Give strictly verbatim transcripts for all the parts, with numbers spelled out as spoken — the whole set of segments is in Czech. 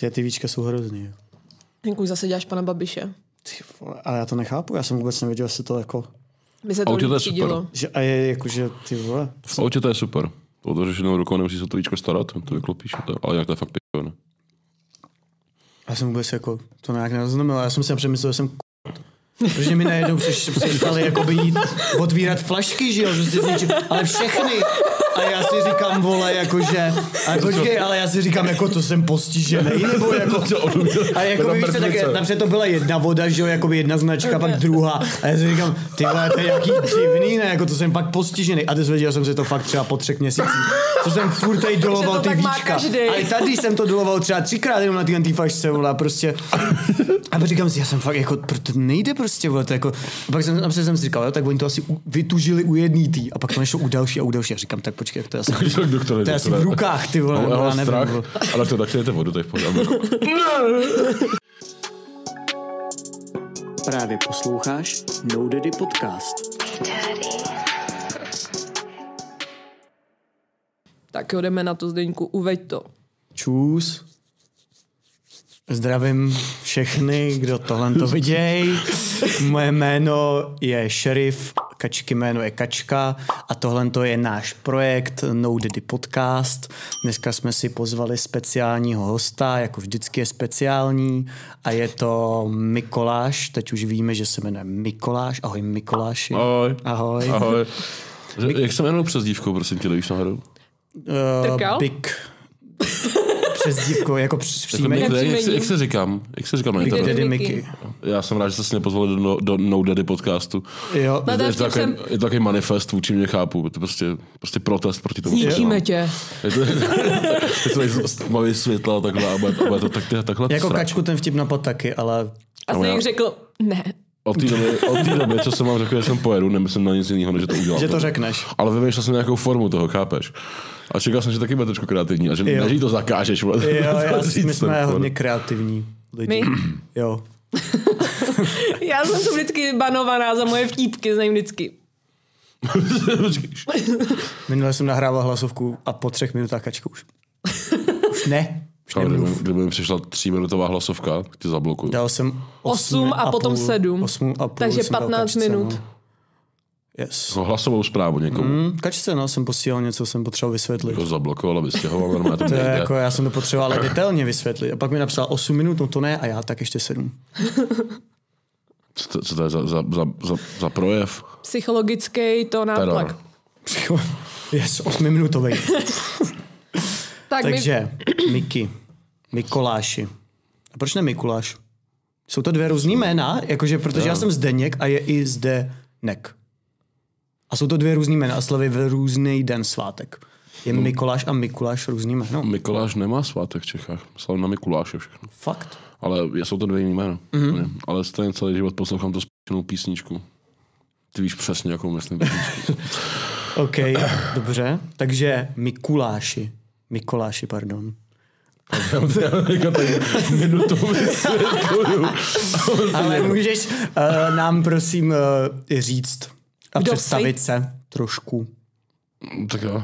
Ty, ty víčka jsou hrozný. Janku, zase děláš pana Babiše. Ty vole, ale já to nechápu, já jsem vůbec nevěděl, jestli to jako... My se to vždycky dělo. Že, a je jakože, ty vole... V autě to je super. To odřešenou rukou nemusíš se to víčko starat, to vyklopíš, ale nějak to je fakt pěkné. Já jsem vůbec jako, to nějak neznamenalo, já jsem si přemyslel, že jsem protože mi najednou přestali jakoby jít otvírat flašky, že jo, že si říčím, ale všechny. A já si říkám, vole, jakože, a počkej, ale já si říkám, jako to jsem postižený, nebo jako, a jako víš se, tak napřed to byla jedna voda, že jo, jakoby jedna značka, pak druhá. A já si říkám, ty vole, to je jaký divný, ne, jako to jsem fakt postižený. A dozvěděl jsem se to fakt třeba po třech měsících, co jsem furt tady doloval ty víčka. A i tady jsem to doloval třeba třikrát jenom na ty antifašce, vole, a prostě. A říkám si, já jsem fakt, jako, proto nejde prostě. Vlete, jako, a pak jsem, jsem si říkal, jo, tak oni to asi u, vytužili u jedný tý a pak to nešlo u další a u další. A říkám, tak počkej, to je asi, doktore, to je asi v rukách, ty vole, no, ale nevím. Strach, vole. Ale to tak jete vodu, tady v pořádku. Právě posloucháš No Daddy Podcast. Tak jo, jdeme na to, Zdeňku, uveď to. Čus. Zdravím všechny, kdo tohle to viděj. Moje jméno je Šerif, Kačky jméno je Kačka a tohle to je náš projekt No Diddy Podcast. Dneska jsme si pozvali speciálního hosta, jako vždycky je speciální a je to Mikoláš. Teď už víme, že se jmenuje Mikoláš. Ahoj Mikoláši. Ahoj. Ahoj. Ahoj. Mik- Jak se jmenuje přezdívkou, prosím tě, víš náhodou? Uh, Big. Přes dívko, jako příjmení. Jak, jak se říkám? Jak se říkám na internetu? Big Daddy Mickey. Já jsem rád, že jste si nepozval do, do, do No Daddy Podcastu. Jo. Je, je, to takový, jsem... je to takový manifest, vůči mě chápu. Je to prostě, prostě protest proti tomu. Zničíme tě. Je to, je to, je to malý světla a takhle. A bude, a bude to tak, takhle jako srak. Kačku ten vtip napad taky, ale... A jsem jich řekl, ne. Od té doby, doby, co jsem vám řekl, že jsem pojedu, nemyslím na nic jiného, než že to udělám. Že to řekneš. Ale vymýšlel jsem nějakou formu toho, chápeš? A čekal jsem, že taky bude trošku kreativní a že než jí to zakážeš. Jo, já si, my jsme hodně kreativní lidi. My? Jo. Já jsem to vždycky banovaná za moje vtípky, znám vždycky. Minule jsem nahrával hlasovku a po třech minutách Kačka už. Už ne. Kdyby mi přišla tříminutová hlasovka, ty zablokuju. Dal jsem osm a potom sedm. Takže patnáct minut. Yes. No, hlasovou zprávu někomu. Mm, Kačce, no, jsem posílal něco, jsem potřeboval vysvětlit. To zablokoval a vystěhoval normálně. To, to je jako, já jsem to potřeboval ale detailně vysvětlit. A pak mi napsal osm minut, no to ne, a já tak ještě sedm. Co to, co to je za, za, za, za projev? Psychologický to nátlak. Yes, osmiminutový. Tak takže, my... Miky, Mikoláši. A proč ne Mikuláš? Jsou to dvě různý jména, jakože, protože já jsem Zdeněk a je i Zdenek. A jsou to dvě různý jména a slaví v různý den svátek. Je no. Mikoláš a Mikuláš různý jméno. Mikoláš nemá svátek v Čechách. Slaví na Mikuláše všechno. Fakt? Ale jsou to dvě jiný jména. Mm-hmm. Ale stejně celý život poslouchám to spíšenou písničku. Ty víš přesně, jakou myslím písničku. OK, dobře. Takže Mikuláši. Mikoláši, pardon. Ale můžeš uh, nám prosím uh, říct a kdo představit jsi? Se trošku. Tak jo.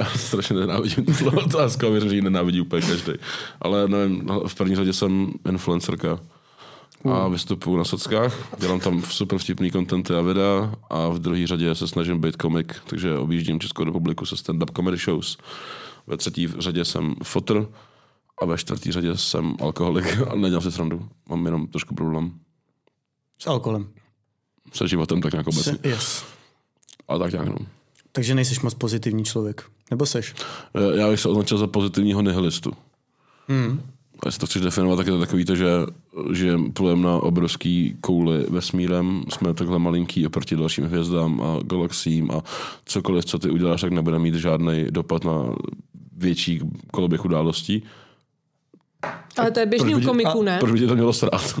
Já strašně nenávidím tuto otázku a věřím, že ji nenávidí úplně každý. Ale nevím, v první řadě jsem influencerka a vystupuju na sockách. Dělám tam super vtipný kontenty a videa a v druhý řadě se snažím být komik, takže objíždím Českou republiku se stand-up comedy shows. Ve třetí řadě jsem fotr a ve čtvrtý řadě jsem alkoholik a nedělám si srandu. Mám jenom trošku problém. S alkoholem. Se životem tak nějak obecně. Yes. A tak nějak, no. Takže nejseš moc pozitivní člověk. Nebo seš? Já bych se označil za pozitivního nihilistu. Hmm. A jestli to chceš definovat, tak je to takový to, že, že plujeme na obrovský kouli vesmírem, jsme takhle malinký oproti dalším hvězdám a galaxiím a cokoliv, co ty uděláš, tak nebude mít žádný dopad na větší koloběh událostí. Ale to je běžný u komiků, ne? Proč by tě to mělo srát?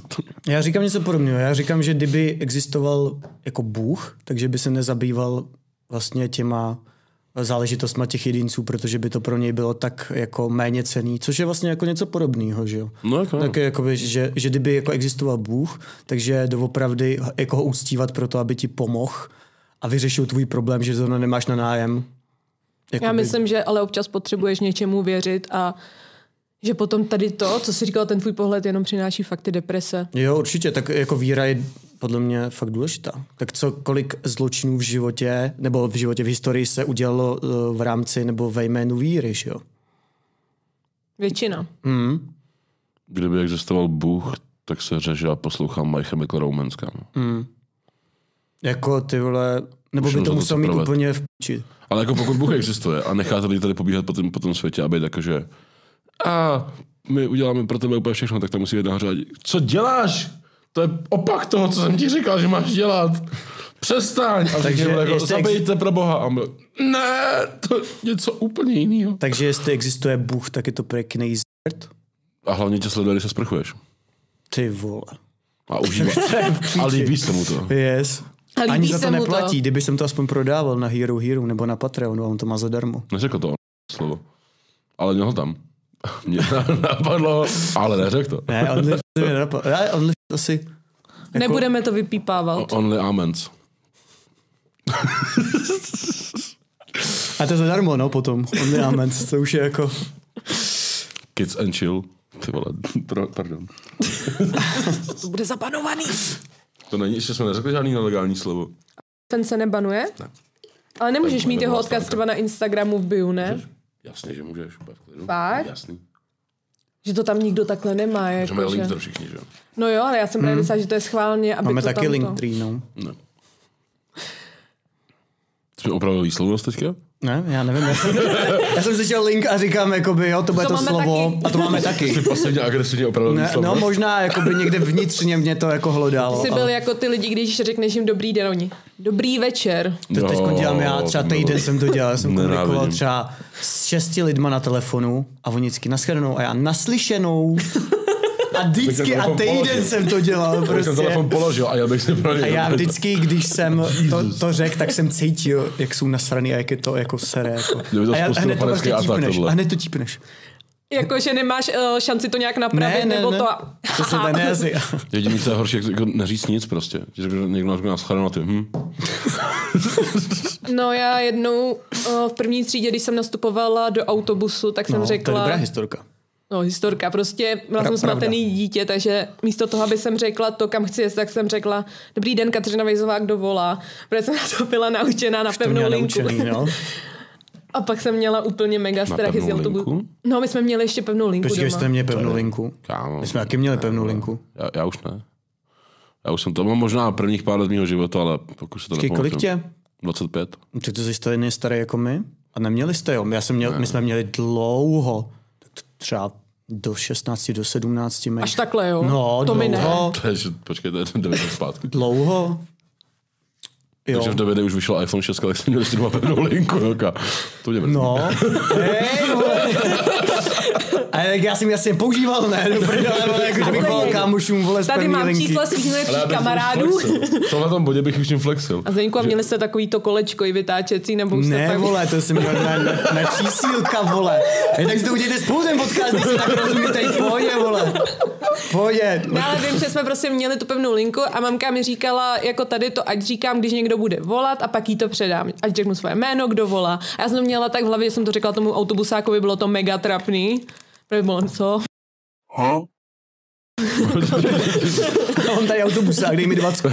Já říkám něco podobného. Já říkám, že kdyby existoval jako Bůh, takže by se nezabýval vlastně těma záležitostma těch jedinců, protože by to pro něj bylo tak jako méně cenný, což je vlastně jako něco podobného, že jo? No, jako. Tak jakoby, že, že kdyby jako existoval Bůh, takže doopravdy jako ho uctívat proto, aby ti pomohl a vyřešil tvůj problém, že zrovna nemáš na nájem. Jakoby... Já myslím, že ale občas potřebuješ něčemu věřit a Že potom tady to, co jsi říkal, ten tvůj pohled jenom přináší fakt ty deprese. Jo, určitě, tak jako víra je podle mě fakt důležitá. Tak co, kolik zločinů v životě, nebo v životě, v historii se udělalo v rámci nebo ve jménu víry, že jo? Většina. Mm. Kdyby existoval Bůh, tak se řešil a poslouchám My Chemical Romance. Mm. Jako ty vole... Nebo Můžeme by to musel mít proved. Úplně v piči. Ale jako pokud Bůh existuje a necháte lidi tady pobíhat po tom, po tom světě a být jako, že a my uděláme pro tebe úplně všechno, tak to musí být nahoře. Co děláš? To je opak toho, co jsem ti říkal, že máš dělat. Přestaň. A takže jim, jako, zabijte ex... pro Boha. A byl, ne, to je něco úplně jiného. Takže jestli existuje Bůh, tak je to pěkný zrd. A hlavně tě sleduje, když se sprchuješ. Ty vole. A užíváš. A líbí se mu to. Yes. Ani za to neplatí, to. Kdyby jsem to aspoň prodával na Hero Hero nebo na Patreonu, a on to má zadarmo. Neřekl to slovo, ale měl tam. Mě napadlo, ale neřekl to. Ne, only, ne, only asi... Jako, nebudeme to vypípávat. Only amens. A to je zadarmo, no, potom. Only amens, to už je jako... Kids and chill. Ty vole, pardon. To bude zabanovaný. To není, ještě jsme neřekli žádný nelegální slovo. Ten se nebanuje? Ne. Ale nemůžeš mít jeho odkaz třeba na Instagramu v bio, ne? Můžeš? Jasně, že můžeš. Fakt? Jasný. Že to tam nikdo takhle nemá. Jako můžeme že... link to všichni, že? No jo, ale já jsem právě hmm. myslela, že to je schválně, aby máme to taky link trínou. Ne. Jsme opravdu výslovnost teďka? Ne, já nevím. Já jsem, já jsem slyšel link a říkám, jakoby, jo, to bude to, to slovo taky. A to máme taky. Jsi pasivně agresivně opravdu ne, no možná jakoby, někde vnitřně mě to jako hlodalo. Ty jsi byl ale... jako ty lidi, když řekneš jim dobrý den, oni dobrý večer. To teď dělám já, třeba týden jsem to dělal, jsem komunikoval třeba s šesti lidma na telefonu a oni vždycky naschledanou a já naslyšenou. A vždycky a týden jsem to dělal. Prostě. Jsem telefon položil a já bych se pro něj. A já vždycky, když jsem to, to řekl, tak jsem cítil, jak jsou nasraný a jak je to jako seré. Jako. A, já, a hned to prostě típneš. A hned to típneš. Jako, že nemáš uh, šanci to nějak napravit, ne, ne, nebo ne. To... To se tady nejazí. Jediný, co je horší, jako neříct nic prostě. Někdo nás nasraný na ty. Hm. No já jednou uh, v první třídě, když jsem nastupovala do autobusu, tak jsem no, řekla... To je dobrá historka. No, historka. Prostě byla jsem smatený dítě, takže místo toho, aby jsem řekla to, kam chci jet, tak jsem řekla dobrý den, Kateřina Veisová, kdo volá. Protože jsem na to byla naučená na pevnou linku. Naučený, no. A pak jsem měla úplně mega strach. Na pevnou linku? No, my jsme měli ještě pevnou linku. Počkej, vy jste měli pevnou linku. Kámo, my jsme taky měli ne, pevnou linku. Já, já už ne. Já už jsem to, možná prvních pár let mýho života, ale pokud se to nepamatuju. Kolik tě? dvacet pět. Ty to jsi stejně starý jako my? A neměli jste jo? Já jsem měl, my jsme měli dlouho. Třeba do šestnácti, do sedmnácti. Mech. Až takhle, jo? No, to dlouho. To je, že, počkej, to je devět let zpátky. Dlouho. Jo. Takže v době, kdy už vyšel iPhone šest, tak jsem měl ještě dva pevnou linku. Velká. To mě no. Hej, vole. Ale tak já jsem jasně používal, ne? Dobrý, ale jako, bych volal kámošům, vole, z pevný linky. Tady mám čísla svých nejlepších kamarádů. To na tom bodě bych už tím flexil. A Zdeňku, a měli jste takový to kolečko i vytáčecí, nebo už ne, tak... vole, to jsem měl na, na, na čísílka, vole. A tak si to udějte spolu ten podcast, když se tak rozumíte, pohodě, vole. Pohodě. No, ale vím, že jsme prostě měli tu pevnou linku a mamka mi říkala, jako tady to, ať říkám, když někdo bude volat a pak jí to předám. Ať řeknu svoje jméno, kdo volá. A já jsem měla tak v hlavě, že jsem to řekla tomu autobusákovi, bylo to mega trapný. Prvěbolem, co? Ha? On tady autobusák, dej mi dvacku.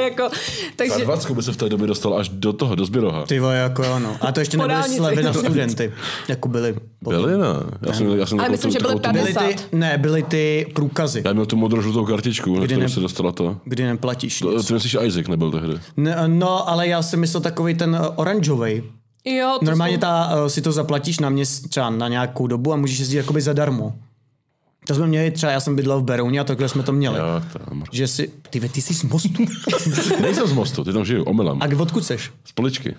Jako, takže... Za dvacku by se v té době dostal až do toho, do Zběroha. Ty vole, jako ano. A to ještě nebyly slevy na studenty. Jako byly. Potom. Byly, ne. Já jsem, já jsem ale myslím, že byly padesát. Byly ty, ne, byly ty průkazy. Já měl tu modrožlutou kartičku, kdy na kterou ne, se dostala to. Kdy neplatíš nic. Ty myslíš, Isaac nebyl tehdy? Ne, no, ale já jsem myslel takovej ten oranžovej. Jo, normálně jsme... ta, uh, si to zaplatíš na mě třeba na nějakou dobu a můžeš jezdit jakoby zadarmo. To jsme měli třeba, já jsem bydlel v Berouně a takhle jsme to měli. Jo, tam. Že si, ty, ty jsi z Mostu. Nejsem z Mostu, ty tam žiju, omylem. A odkud seš? Z Poličky.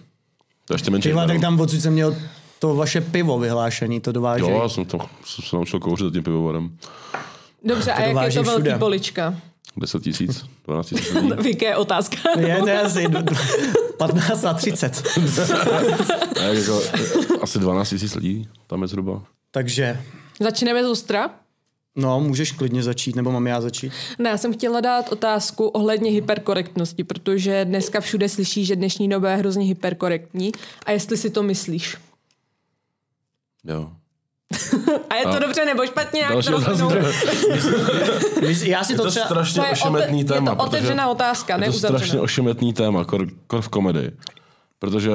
To ještě menší. Tyhle, tak tam odsud jsem měl to vaše pivo vyhlášení, to dovážejí. Jo, já jsem to jsem naučil kouřit tím pivovarem. Dobře, a jak je to velký Polička? deset tisíc, dvanáct tisíc. Víká je otázka. Je, ne, asi patnáct a třicet. Jako, asi dvanáct tisíc lidí, tam je zhruba. Takže. Začneme z ostra? No, můžeš klidně začít, nebo mám já začít? Ne, já jsem chtěla dát otázku ohledně hyperkorektnosti, protože dneska všude slyšíš, že dnešní doba je hrozně hyperkorektní. A jestli si to myslíš? Jo. A je to a dobře nebo špatně? Další otázka. Já si to, to třeba... strašně to je ošemetný ote... téma. Je to otevřená otázka, neuzavřená. Je to strašně ošemetný téma, kor, kor v komedii. Protože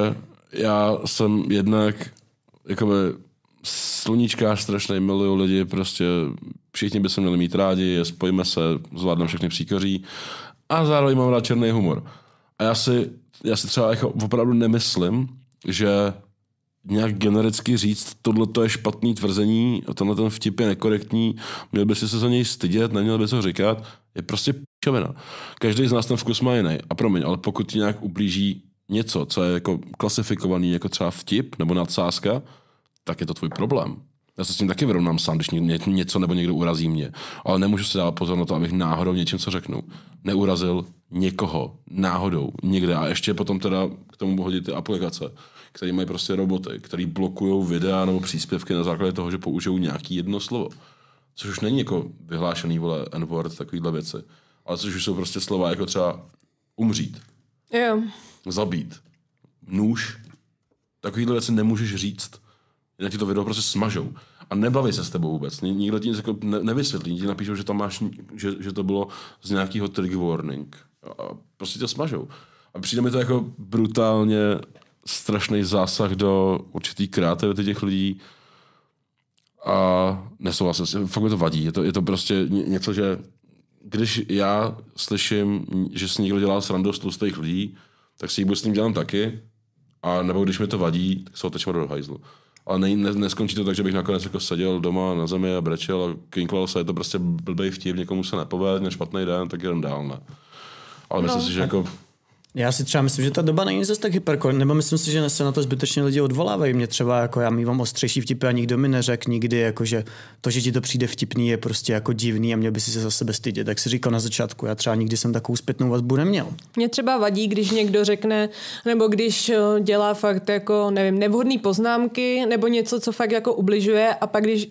já jsem jednak jakoby sluníčkář strašnej, miluju lidi, prostě všichni by se měli mít rádi, spojíme se, zvládneme všechny příkoří a zároveň mám rád černý humor. A já si, já si třeba jako opravdu nemyslím, že nějak genericky říct, tohle to je špatný tvrzení, tenhle ten vtip je nekorektní, měl by si se za něj stydět, neměl by co říkat, je prostě p***ovina. Každý z nás ten vkus má jiný. A promiň, ale pokud ti nějak ublíží něco, co je jako klasifikovaný jako třeba vtip nebo nadsázka, tak je to tvůj problém. Já se s tím taky vyrovnám sám, když ně, něco nebo někdo urazí mě. Ale nemůžu si dát pozor na to, abych náhodou něčím, co řeknu, neurazil někoho náhodou někde. A ještě potom teda k tomu hodit ty aplikace, které mají prostě roboty, které blokují videa nebo příspěvky na základě toho, že použijou nějaký jedno slovo. Což už není jako vyhlášený, vole, n-word, takovýhle věci. Ale což už jsou prostě slova jako třeba umřít, yeah. zabít, nůž. Takovýhle věci nemůžeš říct. Jinak ti to video prostě smažou. A nebaví se s tebou vůbec. Nikdo ti nic jako ne- nevysvětlí. Nikdo ti napíšou, že tam máš, že, že to bylo z nějakého trigger warning. A prostě tě smažou. A přijde mi to jako brutálně strašný zásah do určitý kreativity těch lidí. A nesouhlasím. Fakt mi to vadí. Je to, je to prostě něco, že když já slyším, že si někdo dělá srandu z tlustých lidí, tak si ji s ním dělám taky. A nebo když mi to vadí, tak se otečme do hajzlu. Ale ne, ne, neskončí to tak, že bych nakonec jako seděl doma na zemi a brečel a kinklal se, je to prostě blbej vtip, někomu se nepovedl, na špatný den, tak jdem dál, ne. Ale no, myslím si, že jako... Já si třeba myslím, že ta doba není zase tak hyperko, nebo myslím si, že se na to zbytečně lidi odvolávají. Mě třeba, jako já mívám ostřejší vtipy a nikdo mi neřekl nikdy, jako že to, že ti to přijde vtipný, je prostě jako divný a měl by si se za sebe stydět. Tak si říkal na začátku, já třeba nikdy jsem takovou zpětnou vazbu neměl. Mě třeba vadí, když někdo řekne, nebo když dělá fakt jako, nevím, nevhodný poznámky, nebo něco, co fakt jako ubližuje, a pak když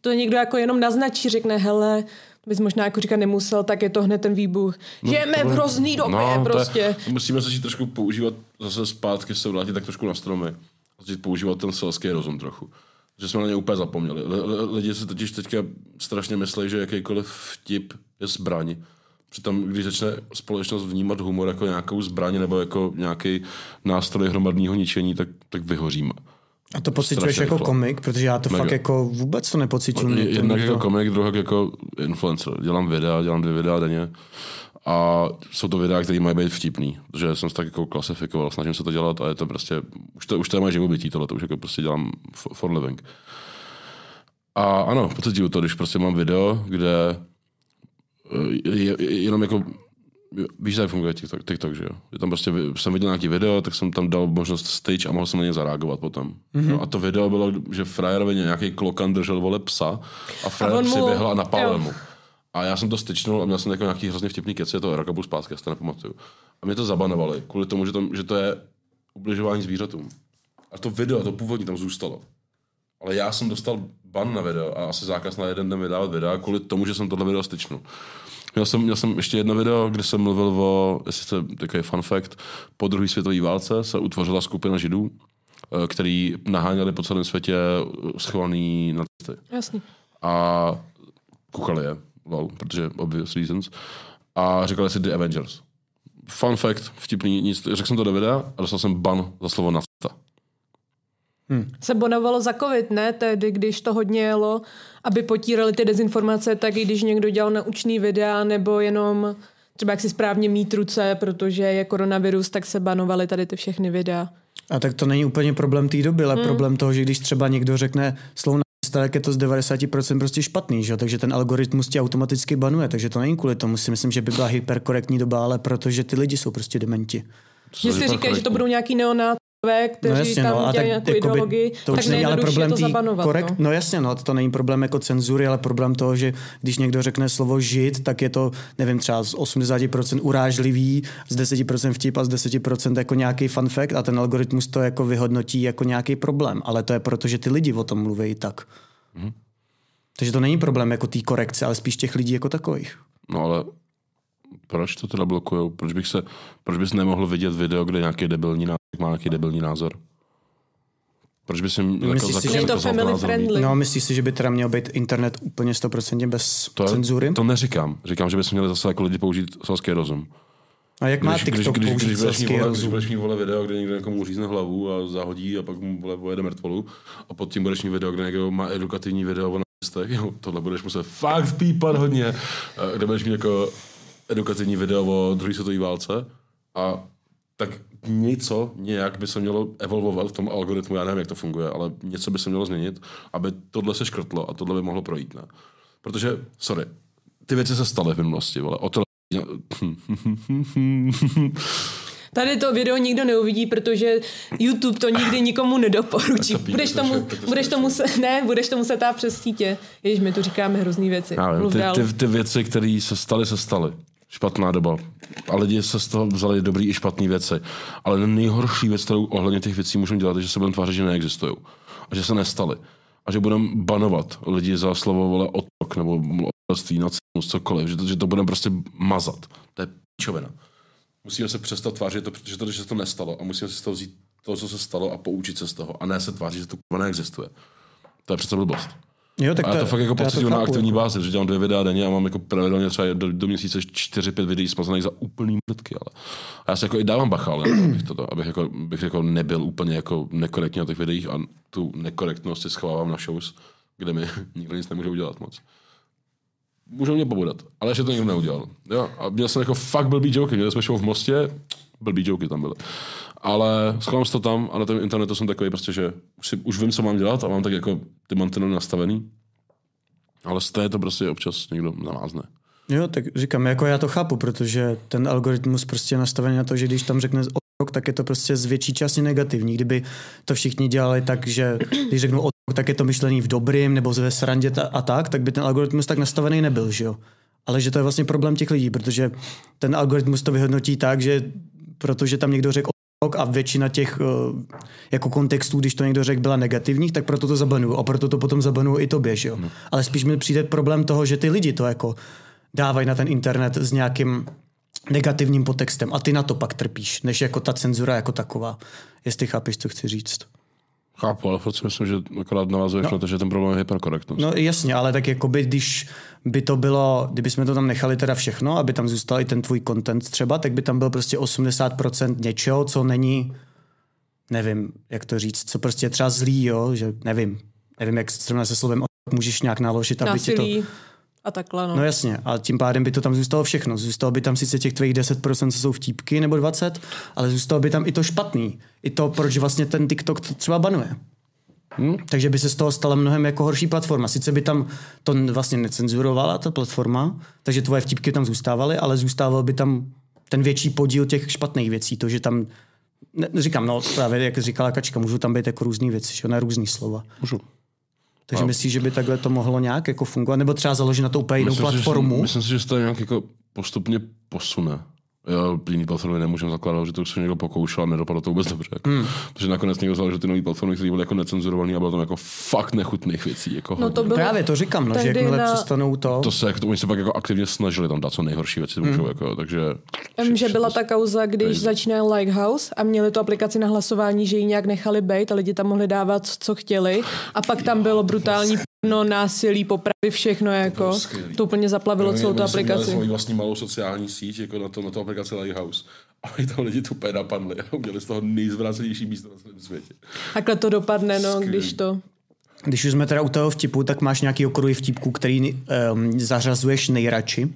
to někdo jako jenom naznačí, řekne, hele, bys možná jako říkat nemusel, tak je to hned ten výbuch. No, žijeme to, v hrozný době, no, prostě. Je, musíme začít trošku používat, zase zpátky se vrátit tak trošku na stromy. Začít používat ten selský rozum trochu. Že jsme na ně úplně zapomněli. Lidi se totiž teďka strašně myslí, že jakýkoliv vtip je zbraň. Přitom, když začne společnost vnímat humor jako nějakou zbraň nebo jako nějaký nástroj hromadného ničení, tak, tak vyhoříme. A to pociťuješ jako rychle. Komik, protože já to Mega. Fakt jako vůbec to nepociťuji. No, jednak jako komik, druhak jako influencer. Dělám videa, dělám dvě videa denně a jsou to videa, které mají být vtipný, protože jsem se tak jako klasifikoval, snažím se to dělat a je to prostě, už to, už to je moje živobytí tohle, to už jako prostě dělám for living. A ano, pocituju to, když prostě mám video, kde je, je, jenom jako víš, jak funguje TikTok, TikTok, že jo? Je tam prostě, jsem viděl nějaký video, tak jsem tam dal možnost stage a mohl jsem na ně zareagovat potom. Mm-hmm. No a to video bylo, že frajerovi nějaký klokan držel, vole, psa a frajer a mu... přiběhl a napálil mu. A já jsem to styčnul a měl jsem jako nějaký hrozně vtipný keci, je to roka plus pásky, já si to nepamatuju. A mě to zabanovali kvůli tomu, že to, že to je ubližování zvířatům. A to video, to původní tam zůstalo. Ale já jsem dostal ban na video a asi zákaz na jeden den vydávat videa kvůli tomu, že jsem tohle video styčnul. Měl jsem, měl jsem ještě jedno video, kde jsem mluvil o, jestli to je takový fun fact, po druhé světové válce se utvořila skupina Židů, který naháněli po celém světě schovaný nacisty. Jasně. A kukali je, wow, protože obvious reasons. A říkali si The Avengers. Fun fact, vtipný, nic, řekl jsem to do videa a dostal jsem ban za slovo nacista. Hmm. Se bonovalo za covid, ne? Tedy, když to hodně jelo, aby potírali ty dezinformace, tak i když někdo dělal naučný videa, nebo jenom třeba jak si správně mít ruce, protože je koronavirus, tak se banovaly tady ty všechny videa. A tak to není úplně problém té doby, ale hmm. problém toho, že když třeba někdo řekne slovo nacista, tak je to z devadesát procent prostě špatný, že? Takže ten algoritmus tě automaticky banuje, takže to není kvůli tomu. Si myslím, že by byla hyperkorektní doba, ale protože ty lidi jsou prostě dementi. Že si říkají, že to budou nějaký neonát, kteří no jasně, tam no, dělají nějakou ideologii, to tak nejjednodušší je to zabanovat. Korekt, no. no jasně, no, to není problém jako cenzury, ale problém toho, že když někdo řekne slovo žid, tak je to, nevím, třeba z osmdesát procent urážlivý, z deset procent vtip a z deset procent jako nějaký fun fact a ten algoritmus to jako vyhodnotí jako nějaký problém, ale to je proto, že ty lidi o tom mluví tak. Mhm. Takže to není problém jako té korekce, ale spíš těch lidí jako takových. No ale... Proč to teda blokujou? Proč bych se, proč bys nemohl vidět video, kde nějaký debilní názor, má nějaký debilní názor? Proč by jsem jako zakázal? No, myslíš si, že by teda měl být internet úplně sto procent bez to je, cenzury? To neříkám. Říkám, že by se měli zase jako lidi použít selský rozum. A jak když, má TikTok když, použít když, selský když vole, rozum? Když budeš mít vole video, kde někdo někomu řízne hlavu a zahodí a pak mu vole pojede mrtvolu a pod tím budeš mít video, kde někdo má edukativní video na místech, jo, tohle budeš muset fakt vpípat hodně, kde budeš mít jako edukativní video o druhé světové válce a tak něco, nějak by se mělo evolvovat v tom algoritmu, já nevím, jak to funguje, ale něco by se mělo změnit, aby tohle se škrtlo a tohle by mohlo projít, ne? Protože, sorry, ty věci se staly v minulosti, vole, o to... Tady to video nikdo neuvidí, protože YouTube to nikdy nikomu nedoporučí. Budeš tomu, budeš tomu se, ne, budeš tomu se tát přes sítě. Ježiš, my tu říkáme hrozný věci. Mluv ty, dál. Ty, ty věci, které se staly, se staly. Špatná doba. A lidi se z toho vzali dobrý i špatný věci. Ale nejhorší věc, kterou ohledně těch věcí můžeme dělat, je, že se budeme tvářit, že neexistují. A že se nestaly. A že budeme banovat lidi za slovo, vole, otrok, nebo otroctví, nacismus, cokoliv. Že to, že to budeme prostě mazat. To je pičovina. Musíme se přestat tvářit, že to, že se to nestalo. A musíme si z toho vzít to, co se stalo a poučit se z toho. A ne se tvářit, že to neexistuje. To je přece blbost. Jo, tak a to, to fakt jako pocituju na aktivní bázi, že dělám dvě videa denně a mám jako pravidelně třeba do, do měsíce čtyři, pět videí smazaných za úplný mrdky, ale a já se jako i dávám bacha, ale abych, toto, abych, jako, abych jako nebyl úplně jako nekorektní na těch videích a tu nekorektnost si schovávám na shows, kde mi nikdo nic nemůže udělat moc. Můžou mě pobodat, ale ještě to nikdo neudělal. Jo, a měl jsem jako fakt blbý joky, měli jsme show v Mostě, blbý joky tam byly. Ale schovám se to tam a na tom internetu jsem takový prostě, že už, si, už vím, co mám dělat a mám tak jako ty mantinely nastavený. Ale z té to prostě občas někdo navázne. Jo, tak říkám, jako já to chápu, protože ten algoritmus prostě je nastavený na to, že když tam řekne otrok, tak je to prostě z větší části negativní. Kdyby to všichni dělali tak, že když řeknou otrok, tak je to myšlený v dobrým nebo ve srandě a tak, tak by ten algoritmus tak nastavený nebyl, že jo. Ale že to je vlastně problém těch lidí, protože ten algoritmus to vyhodnotí tak, že protože tam někdo řekl a většina těch jako kontextů, když to někdo řekl, byla negativních, tak proto to zabanuju a proto to potom zabanuju i tobě, že jo. Hmm. Ale spíš mi přijde problém toho, že ty lidi to jako dávají na ten internet s nějakým negativním podtextem a ty na to pak trpíš, než jako ta cenzura jako taková. Jestli chápeš, co chci říct. Chápu, ale furt si myslím, že akorát navazuješ no, na to, že ten problém je hyperkorektnost. No jasně, ale tak jakoby, když by to bylo, kdyby jsme to tam nechali teda všechno, aby tam zůstal i ten tvůj content třeba, tak by tam byl prostě osmdesát procent něčeho, co není, nevím, jak to říct, co prostě je třeba zlý, jo, že nevím, nevím, jak zrovna se slovem můžeš nějak naložit, aby ti to... A takhle, no. No jasně, a tím pádem by to tam zůstalo všechno. Zůstalo by tam sice těch tvých deset procent, co jsou vtípky, nebo dvacet, ale zůstalo by tam i to špatný. I to, proč vlastně ten TikTok třeba banuje. Hmm? Takže by se z toho stala mnohem jako horší platforma. Sice by tam to vlastně necenzurovala, ta platforma, takže tvoje vtípky tam zůstávaly, ale zůstával by tam ten větší podíl těch špatných věcí. To, že tam, ne, říkám, no právě jak říkala Kačka, můžou tam být jako různý věci, že? Na různý slova. Můžu. Takže no. Myslíš, že by takhle to mohlo nějak jako fungovat? Nebo třeba založit na to úplně jinou platformu? Si, myslím si, že se to nějak jako postupně posune. Já jiný platformy nemůžu zakládat, že to už se někdo pokoušel a nedopadlo to vůbec dobře. Jako. Hmm. Protože nakonec někdo založil ty nový platformy, které byly jako necenzurovaný a bylo tam jako fakt nechutných věcí. Jako no to bylo... Právě to říkám, no, že jakmile na... přestanou to... To se, to, oni se pak jako aktivně snažili tam dát co nejhorší věci, hmm. můžou, jako, takže... Vím, že byla ta kauza, když nejde. Začínal Lighthouse a měli tu aplikaci na hlasování, že ji nějak nechali bejt a lidi tam mohli dávat, co chtěli. A pak tam bylo brutální... No, násilí, popravy, všechno jako. To, to úplně zaplavilo no, celou tu aplikaci. Měli svoji vlastní malou sociální síť, jako na to, na to aplikaci Lighthouse. A i tam lidi tupé napadli. Měli z toho nejzvrácenější místo na celém světě. Takhle to dopadne, no, skvělý. Když to... Když už jsme teda u toho vtipu, tak máš nějaký okruh vtipků, který um, zařazuješ nejradši.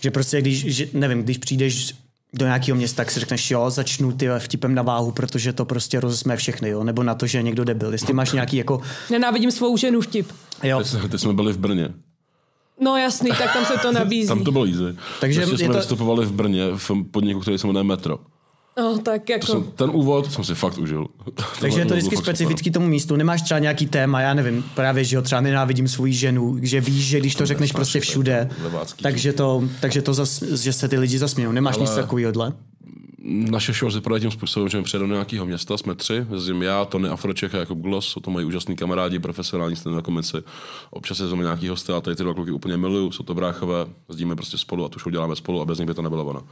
Že prostě, když, že, nevím, když přijdeš do nějakého města, tak si řekneš, jo, začnu ty vtipem na váhu, protože to prostě rozesmé všechny, jo, nebo na to, že někdo debil. Jestli máš nějaký jako... Nenávidím svou ženu vtip. Jo. Teď jsme byli v Brně. No jasný, tak tam se to nabízí. Tam to bylo easy. Takže prostě jsme to... vystupovali v Brně, v podniku, který se jmenuje Metro. No, tak jako... jsem, ten úvod jsem si fakt užil. Takže je to vždycky specifický tomu místu. Nemáš třeba nějaký téma, já nevím, právě, že jo, třeba nenávidím svou ženu, že víš, že když to, to řekneš prostě všude, takže to, takže to zas, že se ty lidi zasmějou. Nemáš ale nic takovýho dle? Naše show se prodávají tím způsobem, že přijedeme do nějakého města, jsme tři, jezdím já, Tony Afro Czech a Jakub Glos, jsou to moji úžasní kamarádi, profesionální stand-up komici. Občas jezdíme nějaký hosty a tady ty dva kluky úplně miluju, jsou to bráchové, jezdíme prostě spolu a tu show děláme spolu a bez nich by to nebyla ona.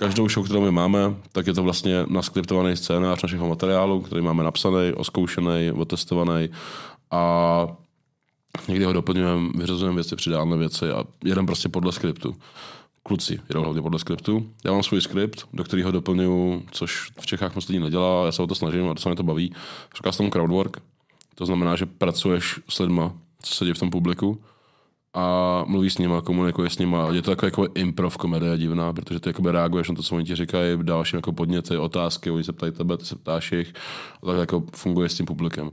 Každou show, kterou my máme, tak je to vlastně naskriptovaný scénář našich materiálů, který máme napsaný, oskoušený, otestovaný a někdy ho doplňujeme, vyřazujeme věci, přidáme věci a jedeme prostě podle skriptu. Kluci jedou hlavně podle skriptu. Já mám svůj skript, do kterého doplňuju, což v Čechách moc lidí nedělá, já se o to snažím a to se mě to baví. Říká se tomu crowdwork, to znamená, že pracuješ s lidma, co sedí v tom publiku a mluvíš s nima, komunikuješ s nima. Je to takové jako improv komedie divná, protože ty jakoby reaguješ na to, co oni ti říkají, dáš jim jako podněty, otázky, oni se ptají tebe, ty se ptáš jich a tak jako funguje s tím publikem.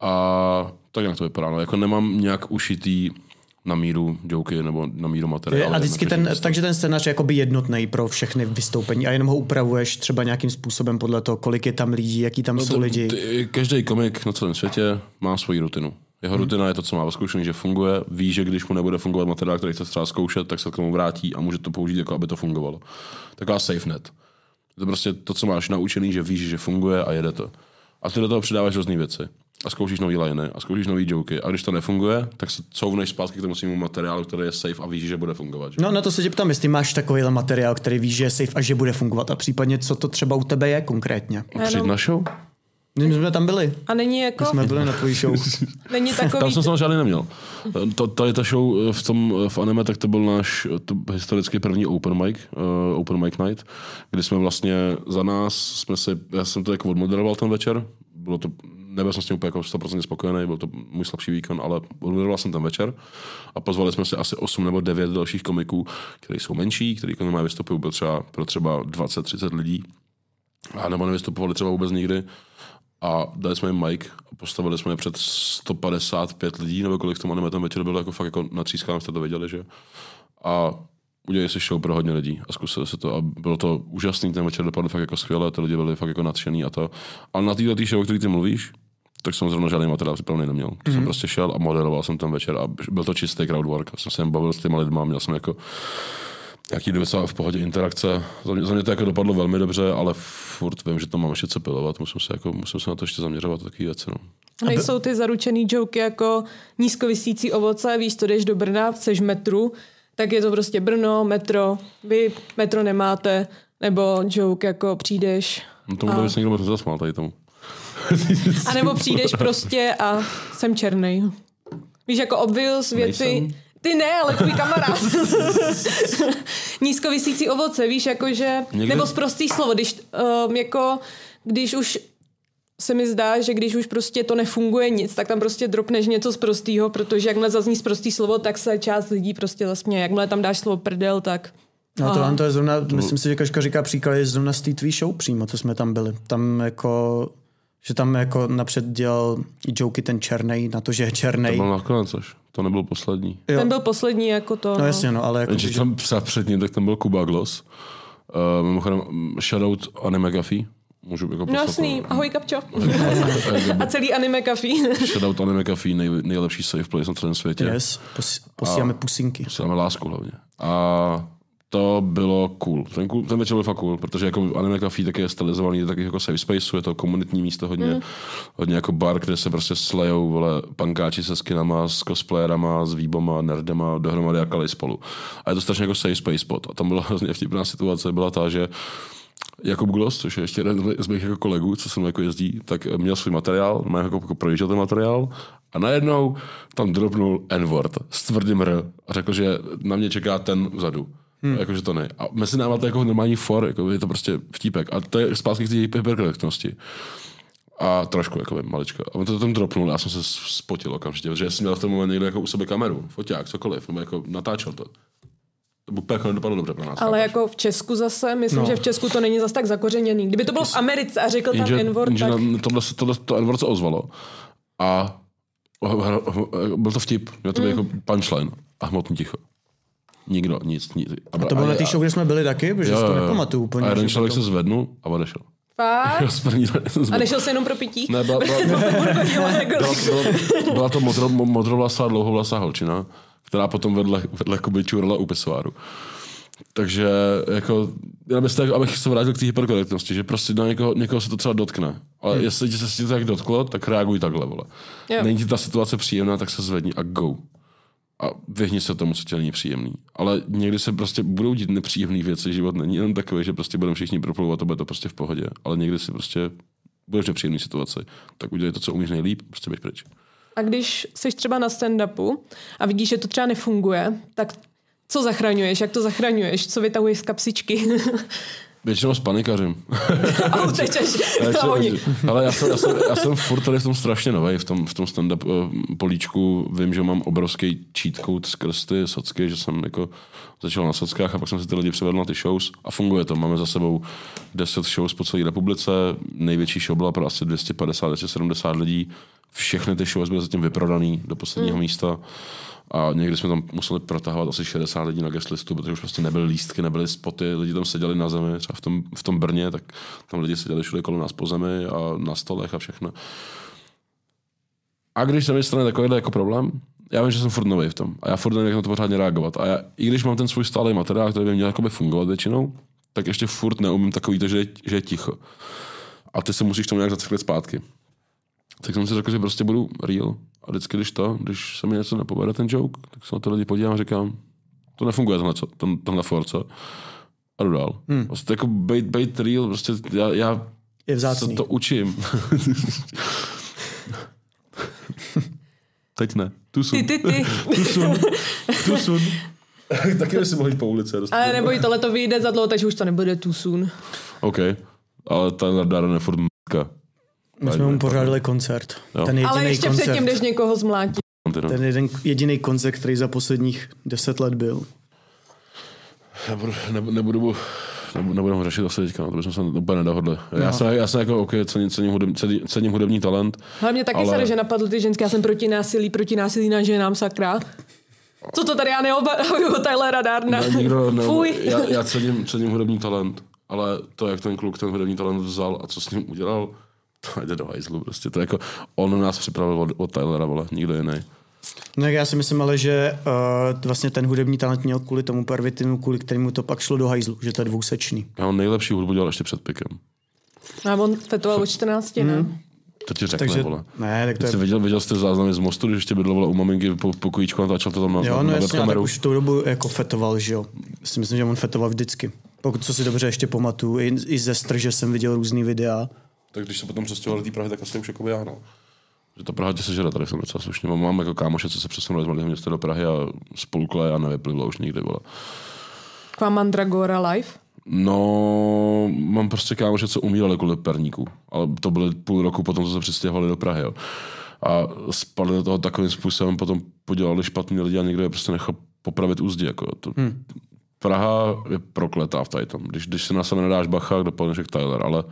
A tak nějak to vypadá. No, jako nemám nějak ušitý na míru joky nebo na míru materiály. A vždycky ten, takže ten scénář je jakoby jednotný pro všechny vystoupení a jenom ho upravuješ třeba nějakým způsobem podle toho, kolik je tam lidí, jaký tam no jsou to, lidi. Ty, každý komik na celém světě má svoji rutinu. Jeho hmm. rutina je to, co má zkoušený, že funguje, ví, že když mu nebude fungovat materiál, který chce třeba zkoušet, tak se k tomu vrátí a může to použít, jako aby to fungovalo. Taková safe net. To je prostě to, co máš naučený, že víš, že funguje a jede to. A ty do toho přidáváš různé věci. A zkoušíš nový liney a zkoušíš nový joky. A když to nefunguje, tak se couvneš zpátky k tomu svému materiálu, který je safe a víš, že bude fungovat. Že? No na to se tě ptám, jestli máš takovýhle materiál, který víš, že je safe a že bude fungovat. A případně, co to třeba u tebe je konkrétně? Přijď na show? My jsme tam byli. A není jako... My jsme byli na tvojí show. Není takový... Tam jsem se žádný neměl. To, tady ta show v tom v anime, tak to byl náš to historicky první open mic, uh, open mic night, kdy jsme vlastně za nás, jsme si, já jsem to jako odmoderoval ten večer, bylo to, nebyl jsem s tím úplně jako sto procent spokojený, byl to můj slabší výkon, ale odmoderoval jsem ten večer a pozvali jsme si asi osm nebo devět dalších komiků, kteří jsou menší, kteří normálně vystupují třeba pro třeba dvacet třicet lidí a nebo nevystupovali třeba vůbec nikdy. A dali jsme jim mic a postavili jsme je před sto padesát pět lidí, nebo kolik v tom anime ten večer bylo, jako fakt jako natřískám, jste to věděli, že? A udělali si show pro hodně lidí a zkusili se to a bylo to úžasný, ten večer dopadl fakt jako skvěle, ty lidi byli fakt jako nadšený a to. Ale na této show, o který ty mluvíš, tak jsem zrovna žádný materiál připravený neměl. Mm-hmm. Jsem prostě šel a moderoval jsem ten večer a byl to čistý crowdwork. Jsem se jim bavil s těma lidma, měl jsem jako jaký docela v pohodě interakce. Za mě, za mě to jako dopadlo velmi dobře, ale furt vím, že to mám ještě co pilovat. Musím se, jako, musím se na to ještě zaměřovat taky věci. No. Nejsou ty zaručený joky jako nízkovisící ovoce, víš, to jdeš do Brna, chceš metru, tak je to prostě Brno, metro, vy metro nemáte, nebo joke jako přijdeš. No tomu to a... se někdo moc nezasmál tady tomu. A nebo přijdeš prostě a jsem černej. Víš, jako obvious věci... Nejsem. Ty ne, ale tvůj kamarád. Nízkovisící ovoce, víš, jakože... Někdy... Nebo zprostý slovo, když, um, jako, když už se mi zdá, že když už prostě to nefunguje nic, tak tam prostě dropneš něco zprostýho, protože jakmile zazní zprostý slovo, tak se část lidí prostě vlastně, jakmile tam dáš slovo prdel, tak... No tohle to je zrovna, myslím si, že Kačka říká příklad, je zrovna z té tvý show přímo, co jsme tam byli. Tam jako... Že tam jako napřed dělal i joky ten černej na to, že je černej. To byl nakonec až. To nebyl poslední. Jo. Ten byl poslední jako to. No, no. Jasně, no, ale jako... Když tam psal předně, tak tam byl Kuba Glos. Uh, mimochodem, shoutout Anime Cafe. Můžu jako poslat. No jasný, ahoj Kapčo. A celý Anime Cafe. Shoutout Anime Cafe, nej, nejlepší safe place na celém světě. Yes, Pos, posíláme pusinky. Posíláme lásku hlavně. A... To bylo cool. Ten, cool, ten večer byl fakt cool, protože jako Anime Cafe taky je stylizovaný, je taky jako safe spaceu, je to komunitní místo hodně, mm. hodně jako bar, kde se prostě slejou, vole, pankáči se skinama, s cosplayerama, s výbama, nerdema, dohromady a kalej spolu. A je to strašně jako safe space spot. A tam byla hrozně vtipná situace, byla ta, že Jakub Glos, což je ještě jeden z mých jako kolegů, co se mnou jako jezdí, tak měl svůj materiál, má jako, jako projížděl ten materiál a najednou tam dropnul N-word s tvrdým R a řekl, že na mě čeká ten vzadu. Hmm. Jakože to ne. A mezi náma to je jako normální for, jako je to prostě vtípek. A to je zpátky k té hyperkorektnosti. A trošku, jako maličko. A on to tam dropnul a já jsem se spotil okamžitě, protože já jsem měl v tom moment někdo jako u sebe kameru, foťák, cokoliv, nebo jako natáčel to. Úplně jako nedopadlo dobře pro nás. Ale chápeš? Jako v Česku zase, myslím, no. Že v Česku to není zase tak zakořeněný. Kdyby to bylo v Americe a řekl tam N-word, tak... Tohle, tohle, to N-word se ozvalo. A byl to vtip. Měl to byl jako punchline. A hmotný ticho. Nikdo, nic, nic. A to bylo na té show, kde jsme byli taky, protože si to nepamatuju úplně. A jeden člověk se zvednul a odešel. Fakt? A nešel se jenom pro pití? Ne, byla, byla, byla to modro, modrovlasá, dlouhovlasá holčina, která potom vedle, vedle Kuby čurala u pisoáru. Takže jako, já bych tak, abych se vrátil k té hyperkorektnosti, že prostě na někoho, někoho se to třeba dotkne. Ale hmm. jestli se si to tak dotklo, tak reaguj takhle, vole. Jo. Není ti ta situace příjemná, tak se zvedni a go. a vyhni se tomu, co tě není příjemný. Ale někdy se prostě budou dít nepříjemné věci, život není jenom takový, že prostě budeme všichni proplouvat a bude to prostě v pohodě. Ale někdy si prostě budeš v nepříjemné situaci, tak udělej to, co umíš nejlíp, prostě běž pryč. A když jsi třeba na stand-upu a vidíš, že to třeba nefunguje, tak co zachraňuješ, jak to zachraňuješ, co vytahuješ z kapsičky? Většinou s panikařem. A utečeš. Ale já jsem, já, jsem, já jsem furt tady v tom strašně novej, v tom, v tom stand-up uh, Políčku. Vím, že mám obrovský cheat code skrz ty socky, že jsem jako začal na sockách a pak jsem si ty lidi převedl na ty shows a funguje to. Máme za sebou deset shows po celé republice, největší show byla pro asi dvě stě padesát až dvě stě sedmdesát lidí. Všechny ty shows byly zatím vyprodaný do posledního mm. místa. A někdy jsme tam museli protahovat asi šedesát lidí na guest listu, protože už prostě nebyly lístky, nebyly spoty, lidi tam seděli na zemi, třeba v tom, v tom Brně, tak tam lidi seděli všude kolem nás po zemi a na stolech a všechno. A když se mi stane takovýhle jako problém, já vím, že jsem furt nový v tom a já furt nevím, jak na to pořádně reagovat. A já, i když mám ten svůj stálý materiál, který by měl jakoby fungovat většinou, tak ještě furt neumím takový to, že je, že je ticho. A ty se musíš tomu nějak zacyklit zpátky. Tak jsem si řekl, že prostě budu real. A vždycky, když to, když se mi něco nepovede ten joke, tak se na ty lidi podívám a říkám, to nefunguje tenhle, co, ten, tenhle force. A jdu dál. Hmm. Prostě jako bejt, bejt real, prostě já, já se to učím. Teď ne. Tu sun. Ty, ty, ty. Tu sun. Tu sun. Taky by si mohl jít po ulici. Ale neboj, tohle to vyjde za dlouho, takže už to nebude tu sun. OK. Ale ta Darren je furt m***ka. My jsme mu pořádali koncert. Jo. Ten ale ještě koncert, předtím, když někoho zmlátí. Ten jeden, jediný koncert, který za posledních deset let byl. Nebudu, nebudu, nebudu, nebudu ho řešit asi teďka, to bychom se úplně nedohodli. Já jsem, já jsem jako, OK, cením, cením, hudební, cením hudební talent. Hlavně taky ale... se že napadl ty ženské, já jsem proti násilí, proti násilí na ženám, sakra. Co to tady, já neobavuju Tylera Darna. Ne, nikdo, ne, já já cením, cením hudební talent, ale to, jak ten kluk ten hudební talent vzal a co s ním udělal, to jde do hajzlu, prostě to jako on nás připravil od, od Tylera, vole, nikdo jiný. No já si myslím ale, že uh, vlastně ten hudební talent měl kvůli tomu pervitinu, kvůli kterému to pak šlo do hajzlu, že to je dvousečný. Já on nejlepší hudbu dělal ještě před pikem. A on fetoval od čtrnácti, ne? Hmm. To ti řekne, takže, vole. Ne, tak to je... jsi viděl, viděl jste záznamy z Mostu, když ještě bydlo, vole, u maminky po, po kojíčku, natáčel to tam na, jo, no na jasně, webkameru. Jo, no už tu dobu jako fetoval, že jo. Si myslím, že on fetoval vždycky. Pokud co si dobře ještě pamatuju, i, i ze Strže jsem viděl různý videa. Tak když se potom přestěhoval do té Prahy, tak asi už jako by já, no. Že ta Praha tě sežere tady v tom docela slušně. Mám jako kámoše, co se přesunuli z malého města do Prahy a spolkle a nevyplivlo už nikdy, vole. Kvá Mandragora live? No, mám prostě kámoše, co umírali kvůli perníku. Ale to byly půl roku potom, co se přestěhovali do Prahy, jo. A spadli do toho takovým způsobem, potom podělali špatný lidi a někdo je prostě nechal popravit úzdi, jako to... Hmm. Praha je prokletá v tady tom. Když, když se na sebe nedáš bacha, dopadneš jak Tyler, ale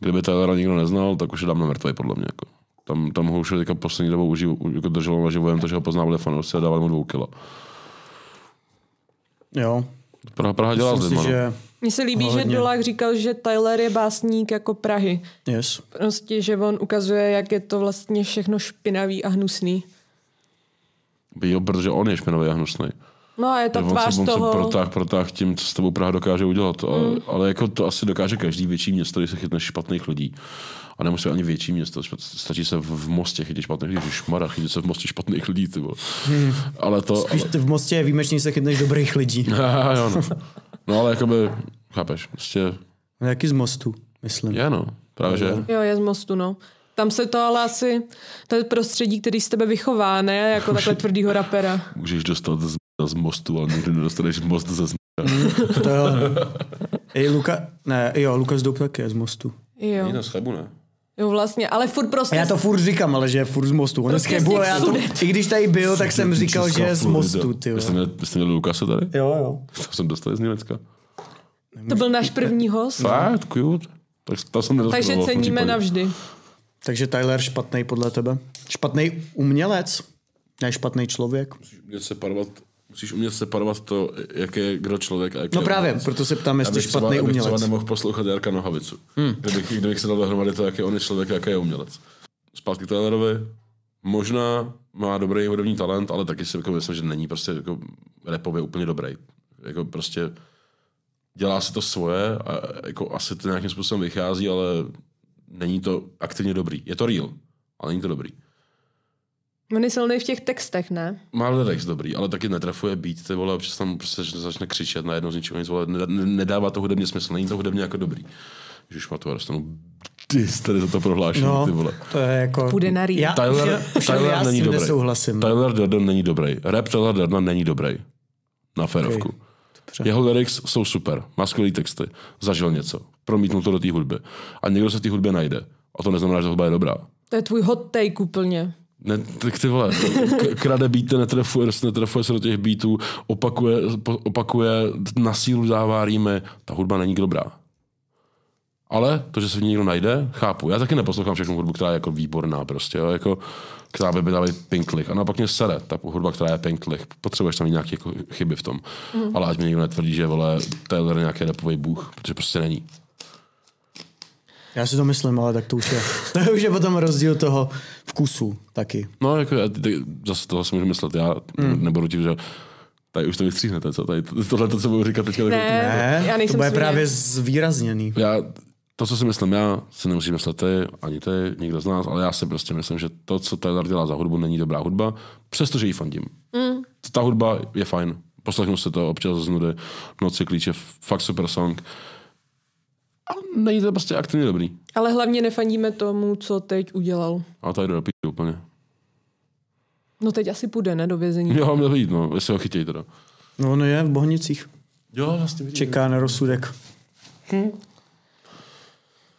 kdyby Tylera nikdo neznal, tak už je dávno mrtvej, podle mě. Jako. Tam, tam ho už teďka poslední dobou uživu, jako drželo na živojem to, že ho poznávali fanoušci a dávali mu dvou kila. Jo. Praha, Praha dělá zima. Že... Mně se líbí, hodně. Že Dolák říkal, že Tyler je básník jako Prahy. Yes. Prostě, že on ukazuje, jak je to vlastně všechno špinavý a hnusný. Jo, protože on je špinavý a hnusný. No a je to tvář on se, toho... On se protáh, protáh tím, co s tebou Praha dokáže udělat. Ale, mm. ale jako to asi dokáže každý větší město, když se chytne špatných lidí. A nemusí ani větší město. Stačí se v Mostě chytit špatných lidí. Šmara, chytit se v Mostě špatných lidí. Ty vole. Hmm. Ale to... Spíš ale... v Mostě je výjimečný, se chytneš dobrých lidí. Já, jo, no. no ale jakoby, chápeš, prostě... No jak i z Mostu, myslím. Je, no. Právě, že je. Jo, je z Mostu, no. Tam se to ale asi... To je prostředí, který z tebe vychová, ne? Jako takhle tvrdýho rapera. Můžeš dostat z... z Mostu, ale nikdy nedostaneš Most ze Zmíra. To jo. I Luka, ne, jo, Lukas Doup taky je z Mostu. Jo. Není z Chebu, ne? Jo, vlastně, ale furt prostě... A já to furt říkám, ale že je furt z Mostu. On prostě je z Chebu, ale já to, i když tady byl, tak jsem říkal, že je z Mostu, ty jo. Jste měli Lukase tady? Jo, jo. To jsem dostal z Německa. To byl náš první host. Fakt, cute. Tak, to jsem takže ceníme navždy. Takže Tyler špatnej podle tebe. Špatnej umělec, ne špatnej člověk. Se parovat. Musíš umět separovat to, jak je kdo člověk a jak no je právě, umělec. Proto se ptám, jestli špatný umělec. Abych třeba nemohl poslouchat Jarka Nohavicu. Hmm. Kdybych, kdybych se dal dohromady to, jak je on je člověk a jak je umělec. Zpátky Tylerovi. Možná má dobrý hudební talent, ale taky si jako myslím, že není prostě jako rapově úplně dobrý. Jako prostě dělá si to svoje a jako asi to nějakým způsobem vychází, ale není to aktivně dobrý. Je to real, ale není to dobrý. On je silný v těch textech, ne? Má lyrics dobrý, ale taky netrafuje beat, ty vole, občas tam prostě začne křičet najednou z ničeho nic, vole, nedává to hudebně smysl, není to hudebně jako dobrý. Ježišmatu, já dostanu dys tady za to prohlášení, no, ty vole. To je jako... Půjde na rý. Tyler, já, Tyler já není dobrý. Nesouhlasím. Tyler Durden není dobrý. Rap Tyler Durden není dobrý. Na férovku. Okay. Jeho lyrics jsou super, má skvělý texty, zažil něco, promítnul to do té hudby. A někdo se v té hudbě najde. A to neznamená, že hudba je dobrá. To je tvůj hot take úplně. Ne, tak ty vole, krade beaty, netrefuje, netrefuje se do těch beatů, opakuje, opakuje, na sílu dává rýmy. Ta hudba není dobrá. Ale to, že se v ní někdo najde, chápu. Já taky neposlouchám všechnu hudbu, která je jako výborná prostě, jo? Jako, která by byla pinklich. A naopak mě sere ta hudba, která je pinklich. Potřebuješ tam nějaké jako chyby v tom. Mm. Ale ať mi někdo netvrdí, že vole, Taylor je nějaký rapový bůh, protože prostě není. Já si to myslím, ale tak to už je, to už je potom rozdíl toho vkusu taky. No, jako já, tak zase tohle si můžu myslet, já mm. nebudu ti, že... Tady už to vystříhnete, co? Tady tohle to, co budu říkat teďka... Ne, ne, já nejsem to bude směný. Právě zvýrazněný. Já, to, co si myslím já, si nemusím myslet ty, ani ty, nikdo z nás, ale já si prostě myslím, že to, co Tyler dělá za hudbu, není dobrá hudba, přestože ji fandím. Mm. Ta hudba je fajn, poslechnu se to občas z nudy, Noci klíče, fakt super song. A není to prostě aktivně dobrý. Ale hlavně nefandíme tomu, co teď udělal. A tady do píči úplně. No teď asi půjde, ne, do vězení. Jo, měl jít, no, jestli ho chytějí teda. No on je v Bohnicích. Jo, vlastně vidím. Čeká na rozsudek. Hm.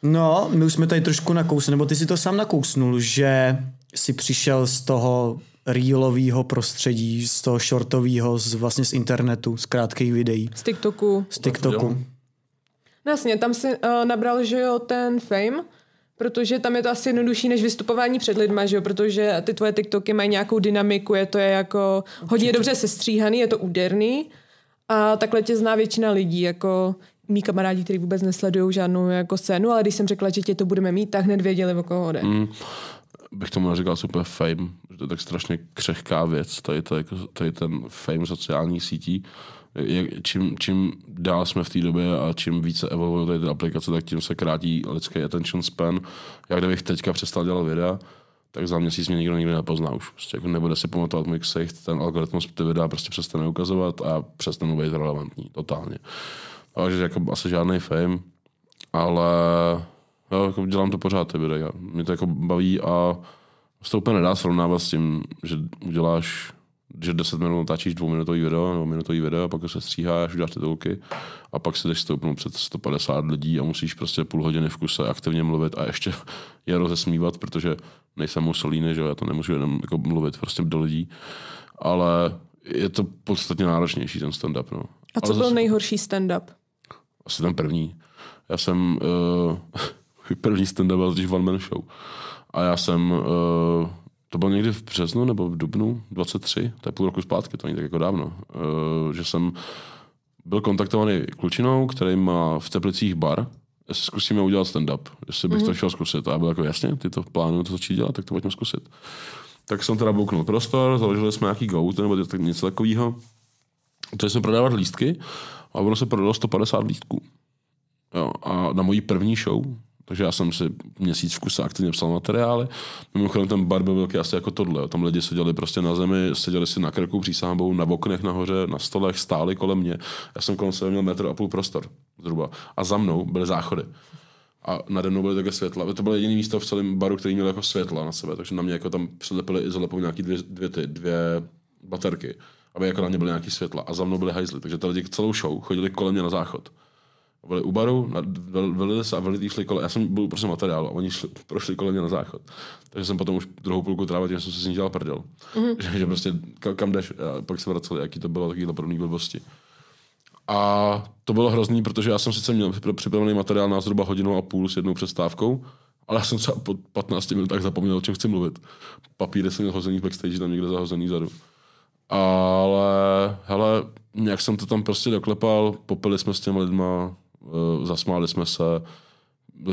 No, my už jsme tady trošku nakousli, nebo ty si to sám nakousnul, že si přišel z toho reelového prostředí, z toho shortového, z, vlastně z internetu, z krátkých videí. Z TikToku. Z TikToku. Jasně, tam si uh, nabral, že jo, ten fame, protože tam je to asi jednodušší než vystupování před lidma, že jo, protože ty tvoje TikToky mají nějakou dynamiku, je to je jako hodně dobře sestříhaný, je to úderný a takhle tě zná většina lidí, jako mý kamarádi, kteří vůbec nesledují žádnou jako scénu, ale když jsem řekla, že tě to budeme mít, tak hned věděli, o koho jde. Mm, bych tomu neříkal super fame, že to je tak strašně křehká věc, tady, tady, tady ten fame sociálních sítí. Jak, čím, čím dál jsme v té době a čím více evolují tady ty aplikace, tak tím se krátí lidský attention span. Já kdybych teďka přestal dělat videa, tak za měsíc mě nikdo nikdy nepozná už. Prostě jako nebude si pamatovat můj ksicht, ten algoritmus ty videa prostě přestane ukazovat a přestane být relevantní, totálně. Takže jako asi žádný fame, ale jo, jako dělám to pořád ty videa. Mě to jako baví a to úplně nedá srovnávat s tím, že uděláš že deset minut natáčíš dvouminutový video nebo minutový video a pak se stříháš, uděláš titulky a pak se jdeš stoupnout před sto padesát lidí a musíš prostě půl hodiny v kuse aktivně mluvit a ještě je rozesmívat, protože nejsem Mussolini, že já to nemůžu jenom jako mluvit prostě do lidí, ale je to podstatně náročnější ten stand-up. No. A co ale byl zase... nejhorší stand-up? Asi ten první. Já jsem uh, první stand-up byl totiž one man show a já jsem uh, to bylo někdy v březnu nebo v dubnu dvacet tři, to je půl roku zpátky, to není tak jako dávno, že jsem byl kontaktovaný klučinou, který má v Teplicích bar, jestli zkusíme udělat stand-up, jestli bych mm-hmm. to chtěl zkusit. A já byl jako jasně, ty to plánuju, to začít dělat, tak to pojďme zkusit. Tak jsem teda bouknul prostor, založili jsme nějaký goat nebo něco takového. Začali jsme prodávat lístky a ono se prodalo sto padesát lístků. Jo, a na mojí první show. Takže já jsem si měsíc v kuse aktivně psal materiály. Mimochodem ten bar byl velký asi jako tohle. Tam lidi seděli prostě na zemi, seděli si na krku, přísahám, na oknech nahoře, na stolech, stáli kolem mě. Já jsem kolem sebe měl metr a půl prostor zhruba. A za mnou byly záchody. A nade mnou byly také světla. To bylo jediné místo v celém baru, který měl jako světla na sebe. Takže na mě jako tam přilepili izolepou nějaké dvě, dvě, ty, dvě baterky, aby jako na mě byly nějaké světla. A za mnou byly hajzly. Takže ty lidi celou show chodili kolem mě na záchod. Byli u baru, velili se a velili šli kolem. Já jsem byl prostě materiál a oni šli, prošli kolem mě na záchod. Takže jsem potom už druhou půlku trávil, že jsem se s ní dělal prdel. Mm-hmm. Že, že prostě kam jdeš a pak se vraceli, jaký to bylo, takovýhle podobný blbosti. A to bylo hrozný, protože já jsem sice měl připravený materiál na zhruba hodinu a půl s jednou přestávkou, ale já jsem třeba po patnácti minutách zapomněl, o čem chci mluvit. Papíry jsem měl hozený v backstage, tam někde zahozený vzadu. Ale hele, nějak jsem to tam prostě doklepal, popili jsme s těmi lidma, zasmáli jsme se,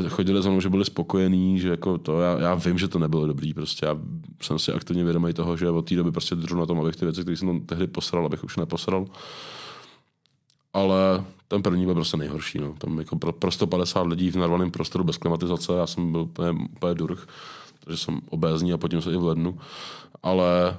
chodili za mnou, že byli spokojení, že jako to, já, já vím, že to nebylo dobrý, prostě já jsem si aktivně vědomý toho, že od té doby prostě držu na tom, abych ty věci, které jsem tam tehdy posral, abych už neposral. Ale ten první byl prostě nejhorší, no. Tam jako pro, pro sto padesát lidí v narvaném prostoru bez klimatizace, já jsem byl úplně, úplně durch. protože jsem obézní a potom se i v lednu, ale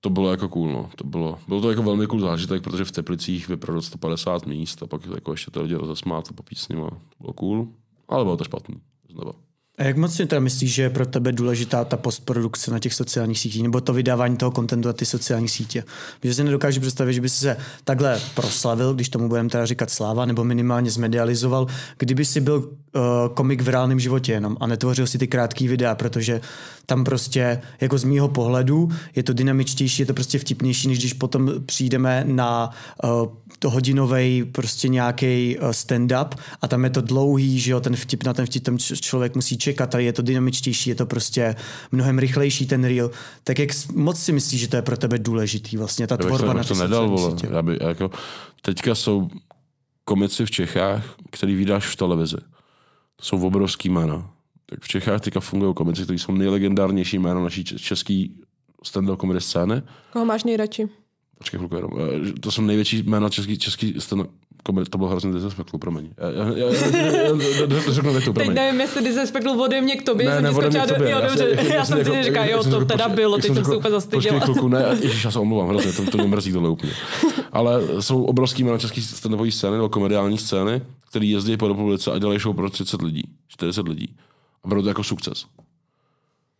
to bylo jako cool, no. To bylo, bylo to jako velmi cool zážitek, protože v Teplicích vyprodalo sto padesát míst a pak jako ještě ty lidi rozesmát a popít s nima. Bylo cool, ale bylo to špatný. Znova. A jak moc si teda myslíš, že je pro tebe důležitá ta postprodukce na těch sociálních sítích, nebo to vydávání toho kontentu na ty sociální sítě? Protože si nedokážu představit, že by si se takhle proslavil, když tomu budeme teda říkat sláva, nebo minimálně zmedializoval, kdyby si byl uh, komik v reálném životě jenom a netvořil si ty krátký videa, protože tam prostě, jako z mýho pohledu, je to dynamičtější, je to prostě vtipnější, než když potom přijdeme na uh, to hodinovej prostě nějaký uh, stand-up a tam je to dlouhý, že jo, ten vtip na ten vtip tam č- člověk musí čekat a je to dynamičtější, je to prostě mnohem rychlejší ten reel. Tak jak moc si myslíš, že to je pro tebe důležitý vlastně, ta já tvorba na to nedal, vole. Já by, jako, teďka jsou komici v Čechách, který vydáš v televizi. To jsou obrovský jména. Tak v Čechách teďka fungují komici, kteří jsou nejlegendárnější jména naší český stand-up comedy scény. Koho máš nejradši? Počkej chvilku jenom. To jsou největší jména český, český stand-up. To byl hrozný disrespektl, promiň. Řeknu větu, promiň. Teď nevím, jestli disrespektl ode mě k tobě, ne, jsem ti skočila do mě, dobře. Já jsem si říkal, jo, to teda bylo, teď jsem se úplně zastyděla. Počkej chvilku, ne, ježiš, já se omluvám hrozně, to, to mě mrzí tohle úplně. Ale jsou obrovský jména český stand-upový scény nebo komediální scény, který jezdí po republice a dělají show pro třicet lidí, čtyřicet lidí. A bylo to jako sukces.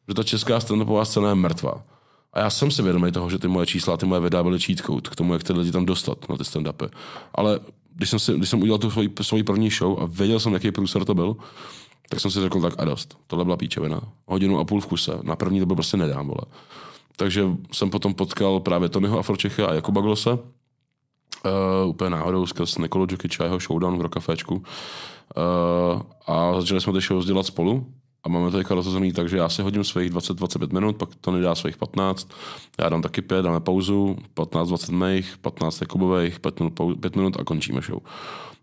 Že ta česká stand-upová scéna je mrtvá. A já jsem si vědomý toho, že ty moje čísla, ty moje videa byly cheat code k tomu, jak ty lidi tam dostat na ty stand-upy. Ale když jsem, si, když jsem udělal tu svoji, svoji první show a věděl jsem, jaký průser to byl, tak jsem si řekl tak a dost. Tohle byla píčevina. Hodinu a půl v kuse. Na první to byl prostě nedám, vole. Takže jsem potom potkal právě Tonyho Afro Čecha a Jakuba Glose. Uh, úplně náhodou skrz Nikolu Džokiča, jeho showdown v Rockaféčku. Uh, a začali jsme ty show dělat spolu. A máme to teďka rozhozený tak, že já si hodím svých dvacet až dvacet pět minut, pak Tony dá svých patnáct, já dám taky pět, dáme pauzu, patnáct dvacet mých, patnáct Jakubových, pět minut a končíme show.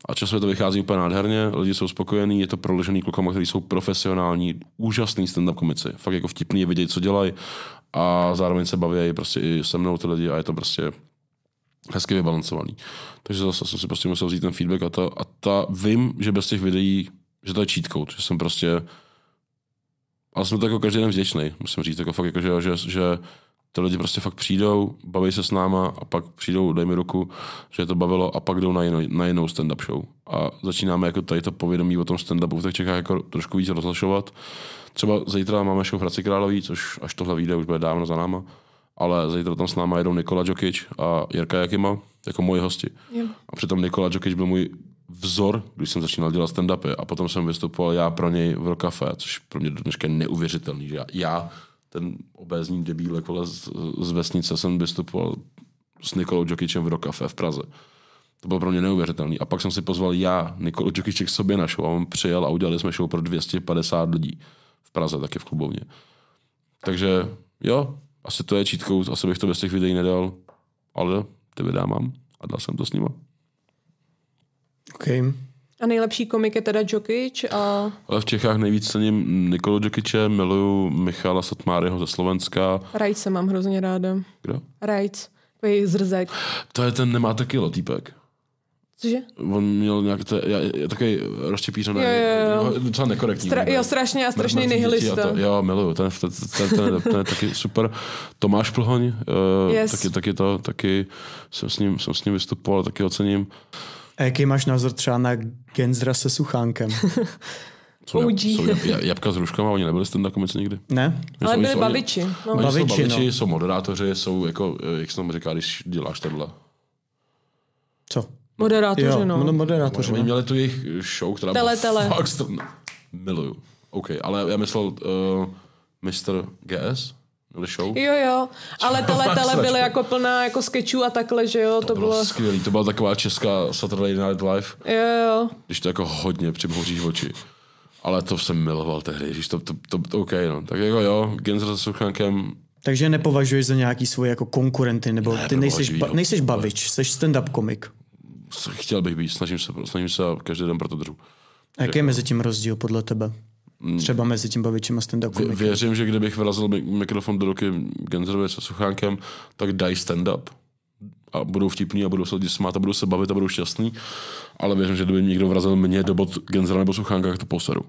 A časově to vychází úplně nádherně, lidi jsou spokojení, je to proložený klukama, kteří jsou profesionální, úžasný stand-up komici. Fakt jako vtipný je vidět, co dělají a zároveň se baví prostě i se mnou ty lidi a je to prostě hezky vybalancovaný. Takže zase jsem si prostě musel vzít ten feedback a ta, a ta vím, že bez těch videí, že to je cheat code, že jsem prostě. Ale jsem to jako každý den vděčnej, musím říct, jako fakt, jako, že, že, že ty lidi prostě fakt přijdou, baví se s náma a pak přijdou, dej mi ruku, že to bavilo a pak jdou na jinou, na jinou stand-up show. A začínáme jako tady to povědomí o tom stand-upu v těch Čechách jako trošku víc rozhlašovat. Třeba zítra máme show v Hradci Králové, což až tohle vyjde, už bude dávno za náma, ale zítra tam s náma jedou Nikola Džokič a Jirka Jakima jako moji hosti. Yeah. A přitom Nikola Džokič byl můj vzor, když jsem začínal dělat stand-upy a potom jsem vystupoval já pro něj v Rockafé, což pro mě do dneška je neuvěřitelný, že já, já ten obézní debílek z, z vesnice jsem vystupoval s Nikolou Džokičem v Rockafé v Praze. To bylo pro mě neuvěřitelný. A pak jsem si pozval já, Nikolu Džokiček, k sobě na show a on přijel a udělali jsme show pro dvě stě padesát lidí v Praze, taky v klubovně. Takže jo, asi to je cheat code, asi bych to bez těch videí nedal, ale ty videa mám a dal jsem to s nima. Okay. A nejlepší komik je teda Džokič? A... Ale v Čechách nejvíc cením Nikolu Džokiče, miluju Michala Satmáryho ze Slovenska. Rajce mám hrozně ráda. Kdo? Rajc, takový zrzek. To je ten nemá taky lotýpek. Cože? On měl nějaký takový rozčepířený, docela nekorektní. Stra- jo, strašně a strašný nihilista. Jo, miluju, ten, ten, ten, ten, ten je taky super. Tomáš Plhoň, uh, yes. taky, taky to, taky jsem s ním, jsem s ním vystupoval, taky ocením. A jaký máš názor třeba na Genzra se Suchánkem? O G. Jabka s Ruškama, oni nebyli stand-up komici nikdy. Ne? Ale byli babiči. No. Babiči, jsou, babiči no. Jsou moderátoři, jsou jako, jak se tomu říká, když děláš tohle. Co? Moderátoři, jo, no. Moderátoři, oni měli tu jejich show, která tele, byla fakt strana. Miluju. OK, ale já myslel uh, mister G S. Show. Jo, jo, ale tele, tele byly jako plná jako skečů a takhle, že jo, to, to bylo... bylo... skvělý, to byla taková česká Saturday Night Live, jo, jo. Když to jako hodně přibouříš oči, ale to jsem miloval tehdy, ježíš, to, to, to, to OK, no, tak jako jo, Genzra se Suchánkem... Takže nepovažuješ za nějaký svoje jako konkurenty, nebo ne, ty nejseš, ba, nejseš bavič, seš stand-up komik. Chtěl bych být, snažím se, snažím se a každý den pro to držu. A jaký je mezi tím rozdíl podle tebe? Třeba mezi tím bavičem a stand-up komikem. Věřím, že kdybych vyrazil mikrofon do ruky Genzerovi se Suchánkem, tak dají stand-up. A budou vtipný a budou se lidi smát a budou se bavit a budou šťastný. Ale věřím, že kdyby někdo vrazil mě do bod Genzera nebo Suchánka, tak to poseru.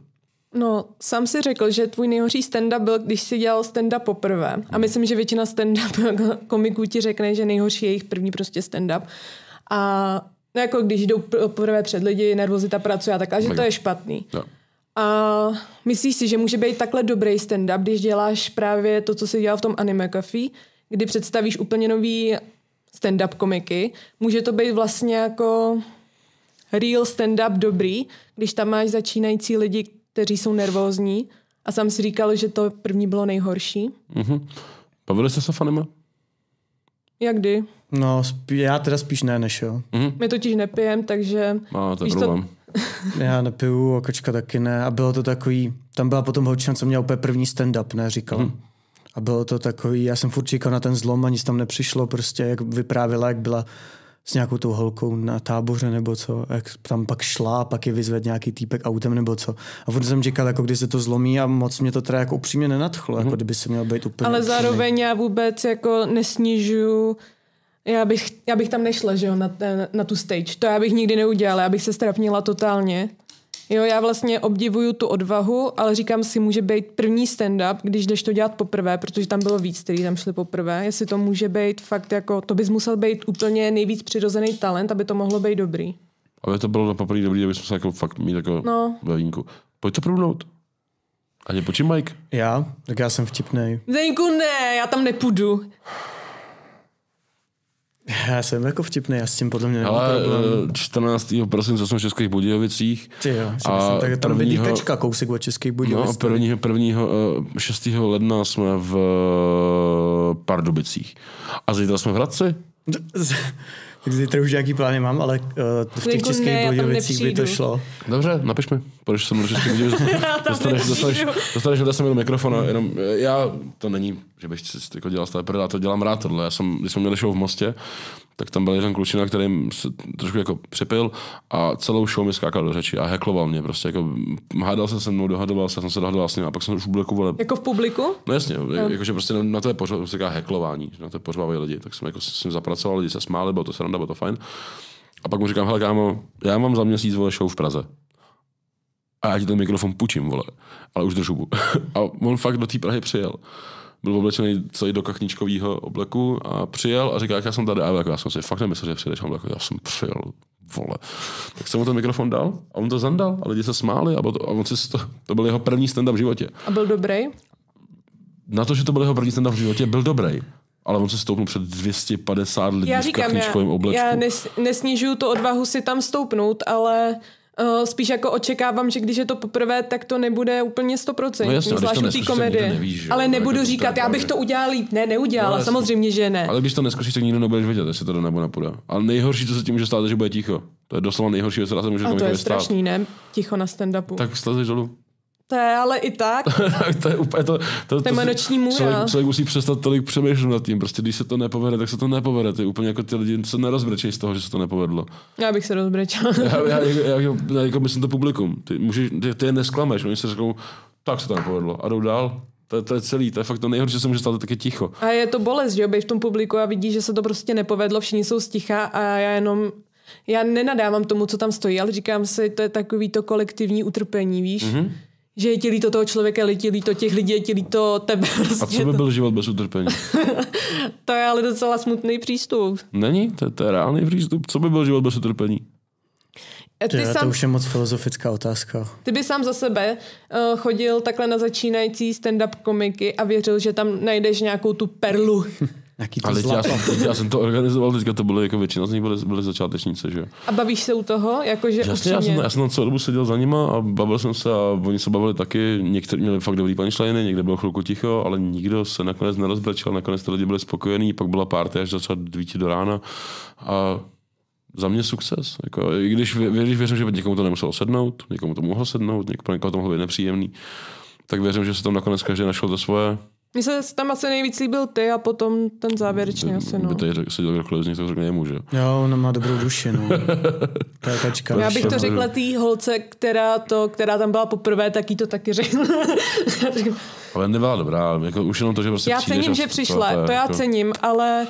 No, sám si řekl, že tvůj nejhorší stand-up byl, když jsi dělal stand-up poprvé. A myslím, že většina stand-up komiků ti řekne, že nejhorší je jejich první prostě stand-up. A no, jako když jdou poprvé před lidi, nervozita pracuje a tak, a že to je špatný. No. A myslíš si, že může být takhle dobrý stand-up, když děláš právě to, co jsi dělal v tom Anime Cafe, kdy představíš úplně nový stand-up komiky. Může to být vlastně jako real stand-up dobrý, když tam máš začínající lidi, kteří jsou nervózní, a sám si říkal, že to první bylo nejhorší. Mm-hmm. Bavili jste se fanima? Jak kdy? No, spí- já teda spíš ne, než jo. Mm-hmm. My totiž nepijem, takže... No, to je problém. To... Já nepiju, a Kačka taky ne. A bylo to takový... Tam byla potom holčina, co měla úplně první stand-up, ne, říkal. Mm. A bylo to takový... Já jsem furt čekal na ten zlom a nic tam nepřišlo, prostě jak vyprávěla, jak byla... s nějakou tou holkou na táboře nebo co, jak tam pak šla, pak je vyzvedl nějaký týpek autem nebo co. A furt jsem říkal, jako když se to zlomí, a moc mě to teda jako upřímně nenadchlo, mm. jako kdyby se měl být úplně... Ale upřímný. Zároveň já vůbec jako nesnižuju, já bych, já bych tam nešla, že jo, na, na, na tu stage. To já bych nikdy neudělala, já bych se strapnila totálně. Jo, já vlastně obdivuju tu odvahu, ale říkám si, může být první stand-up, když jdeš to dělat poprvé, protože tam bylo víc, kteří tam šli poprvé. Jestli to může být fakt jako, to bys musel být úplně nejvíc přirozený talent, aby to mohlo být dobrý. Aby to bylo na poprvé dobrý, aby jsme se jako fakt mít jako no. Vavínku. Pojď to průvnout. A je počím, Mike. Já? Tak já jsem vtipnej. Zdeňku, ne, já tam nepůjdu. Já jsem jako vtipný, já s tím podle mě nemám problém. čtrnáctého prosince jsme v Českých Budějovicích. Ty jo, a tak tam vidí Kačka, kousek od Českých Budějovic. No, prvního, prvního, šestého ledna jsme v Pardubicích. A zítra jsme v Hradci. Tak zítra už nějaký plány mám, ale v těch Českých Budějovicích by to šlo. Dobře, napiš mi, půjdeš se mnou do Českých Budějovic. Dostaneš, dostaneš, dostaneš odesem jenom mikrofon a jenom, já, to není, že bych si jako dělal stále prd, já to dělám rád tohle. Já jsem, když jsme měli show v Mostě, tak tam byl jeden klučina, který se trošku jako přepil a celou show mi skákal do řeči a hekloval mě prostě, jako hádal se se mnou, dohadoval se, jsem se dohadoval s ním a pak jsem už byl jako vole... Jako v publiku? No jasně, no. Jakože prostě na to je pořád, to se říká heklování, na to je pořvávají lidi, tak jsem jako s ním zapracoval, lidi se smáli, bylo to sranda, bylo to fajn. A pak mu říkám, hele kámo, já mám za měsíc vole show v Praze. A já ti ten mikrofon půjčím, vole, ale už držu. A on fakt do té Prahy přijel. Byl oblečený celý do kachničkovýho obleku a přijel a říká, jak já jsem tady, a jako já jsem si fakt nemyslel, že přijdeš, jako já jsem přijel, vole. Tak jsem mu ten mikrofon dal a on to zandal a lidi se smáli a, to, a on si to, to byl jeho první stand-up v životě. A byl dobrý? Na to, že to byl jeho první stand-up v životě, byl dobrý. Ale on se stoupnul před dvě stě padesát lidí v kachničkovém oblečku. Já nes, nesnižuju tu odvahu si tam stoupnout, ale... Uh, spíš jako očekávám, že když je to poprvé, tak to nebude úplně sto procent. No jasně, zvlášť u té komedie. Ale nebudu jako říkat, já bych to udělal líp. Ne, neudělala, no, samozřejmě, že ne. Ale když to neskušíš, tak nikdo nebudeš vědět, jestli to nebo nepůjde. Ale nejhorší, co se tím může stát, že bude ticho. To je doslova nejhorší věc, která se může stát. A to je strašný, stát. Ne? Ticho na stand-upu. Tak slezeš dolů. To je ale i tak. To je úplně to. To, to, to je noční můra. Člověk, člověk musí přestat tolik přemýšlet nad tím. Prostě když se to nepovede, tak se to nepovede. To je úplně jako ty lidi se nerozbrečejí z toho, že se to nepovedlo. Já bych se rozbrečel. já, já, já, já, já jako myslím to publikum. Ty, můžeš, ty, ty je nesklameš. Oni se řeknou, tak se to nepovedlo. A jdou dál. To, to je celý. To je fakt to nejhorší, že se může stát, tak je ticho. A je to bolest, že jo? Bej v tom publiku a vidíš, že se to prostě nepovedlo. Všichni jsou sticha a já jenom... Já nenadávám tomu, co tam stojí, ale říkám si, to je takový to kolektivní utrpení, víš? Mm-hmm. Že je ti líto toho člověka, je ti líto těch lidí, je ti líto tebe. Prostě a co by byl život bez utrpení? To je ale docela smutný přístup. Není, to, to je reálný přístup. Co by byl život bez utrpení? Ty Ty sám, to už je moc filozofická otázka. Ty by sám za sebe uh, chodil takhle na začínající stand-up komiky a věřil, že tam najdeš nějakou tu perlu. Ale já jsem, já jsem to organizoval, teďka to bylo jako většina z nich byly, byly začátečníci, že jo. A bavíš se u toho? Jakože jasně, já jsem, já jsem na celou dobu seděl za nima a bavil jsem se a oni se bavili taky, někteří měli fakt dobrý punchline, někde bylo chvilku ticho, ale nikdo se nakonec nerozbrečel, nakonec ty lidi byli spokojení, pak byla party až začala dvíti do rána a za mě sukces. Jako, i když, když věřím, že někomu to nemuselo sednout, někomu to mohlo sednout, někomu to mohlo být nepříjemný, tak věřím, že se tam nakonec každý našel to svoje. Mně se tam asi nejvíc líbil ty a potom ten závěrečný asi, no. By tady seděl kdokoliv z nich, to řekne nemůže. Jo, ona má dobrou duši, no. To je Kačka. Já bych to řekla té holce, která, to, která tam byla poprvé, tak jí to taky řekla. Ale nebyla dobrá, jako už jenom to, že prostě já přijdeš. Já cením, že přišla, to, to, to já jako... cením, ale...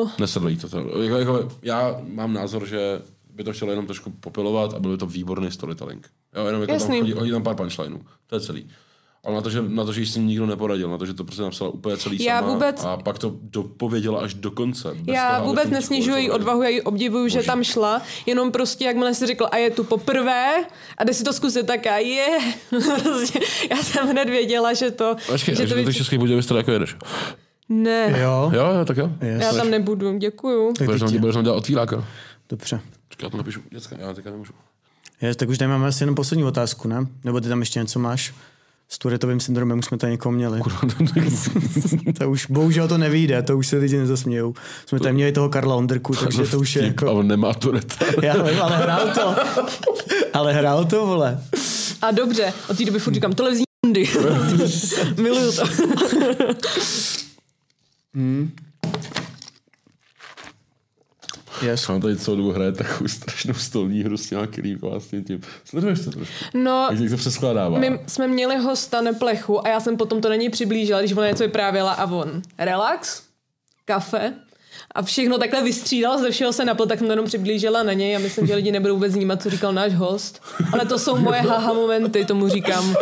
Uh... Nesedlo jí to. Jako, jako, já mám názor, že by to chtělo jenom trošku popilovat a byl by to výborný storytelling. Jo, jenom jako tam hodí, hodí tam pár punchlineů, to je celý. Ale na to, že, na to, že jsi s ním nikdo neporadil, na to, že to prostě napsala úplně celý já sama vůbec, a pak to dopověděla až do konce. Já toho, vůbec nesnižuji její odvahu, já ji obdivuju, Bože. Že tam šla, jenom prostě, jakmile si řekla, a je tu poprvé, a jde si to zkusit, tak a je. Já jsem hned věděla, že to... Ačkej, že to ty Český Budějovice jako jedeš. Ne. Jo. Jo, tak jo. Yes. Já tam nebudu, děkuju. Tak budeš, budeš tam dělat otvíláka. Dobře. Čekaj, já to napíšu, děcka, já teďka nemůžu. Yes, tak už tady máme asi jenom poslední otázku, ne? Nebo ty tam ještě něco máš? S Tourettovým syndromem už jsme tady někoho měli. To už bohužel to nevyjde, to už se lidi nezasmějou. Jsme tady měli toho Karla Ondrku, takže to už je jako... A on nemá Touretta. Já vím, ale hrál to. Ale hrál to, vole. A dobře, od té doby furt říkám, tohle vzní jindy. Miluju to. Hmm. Yes. Mám tady celou dobu hraje takovou strašnou stolní hru s těma krývá, s tím tím. Sleduješ to trošku? No, jak někdo přeskládává. My jsme měli hosta Neplechu a já jsem potom to na něj přiblížila, když ona něco vyprávěla a on relax, kafe a všechno takhle vystřídal, ze všeho se napl, tak jsem to jenom přiblížila na něj a myslím, že lidi nebudou vůbec vnímat, co říkal náš host. Ale to jsou moje haha momenty, tomu říkám.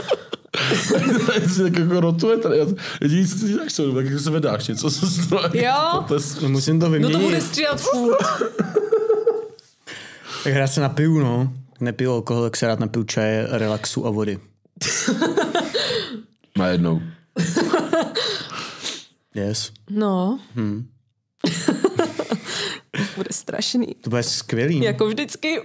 Tak jako rotuje tady. Jediný, co ty dáš co, tak jako se vedáš něco. Jo. To, to musím to vyměnit. No to bude střídat furt. Tak rád se napiju, no. Nepiju alkohol, tak se rád napiju čaje, relaxu a vody. Najednou. Yes. No. Hmm. Bude strašný. To bude skvělý. Jako vždycky.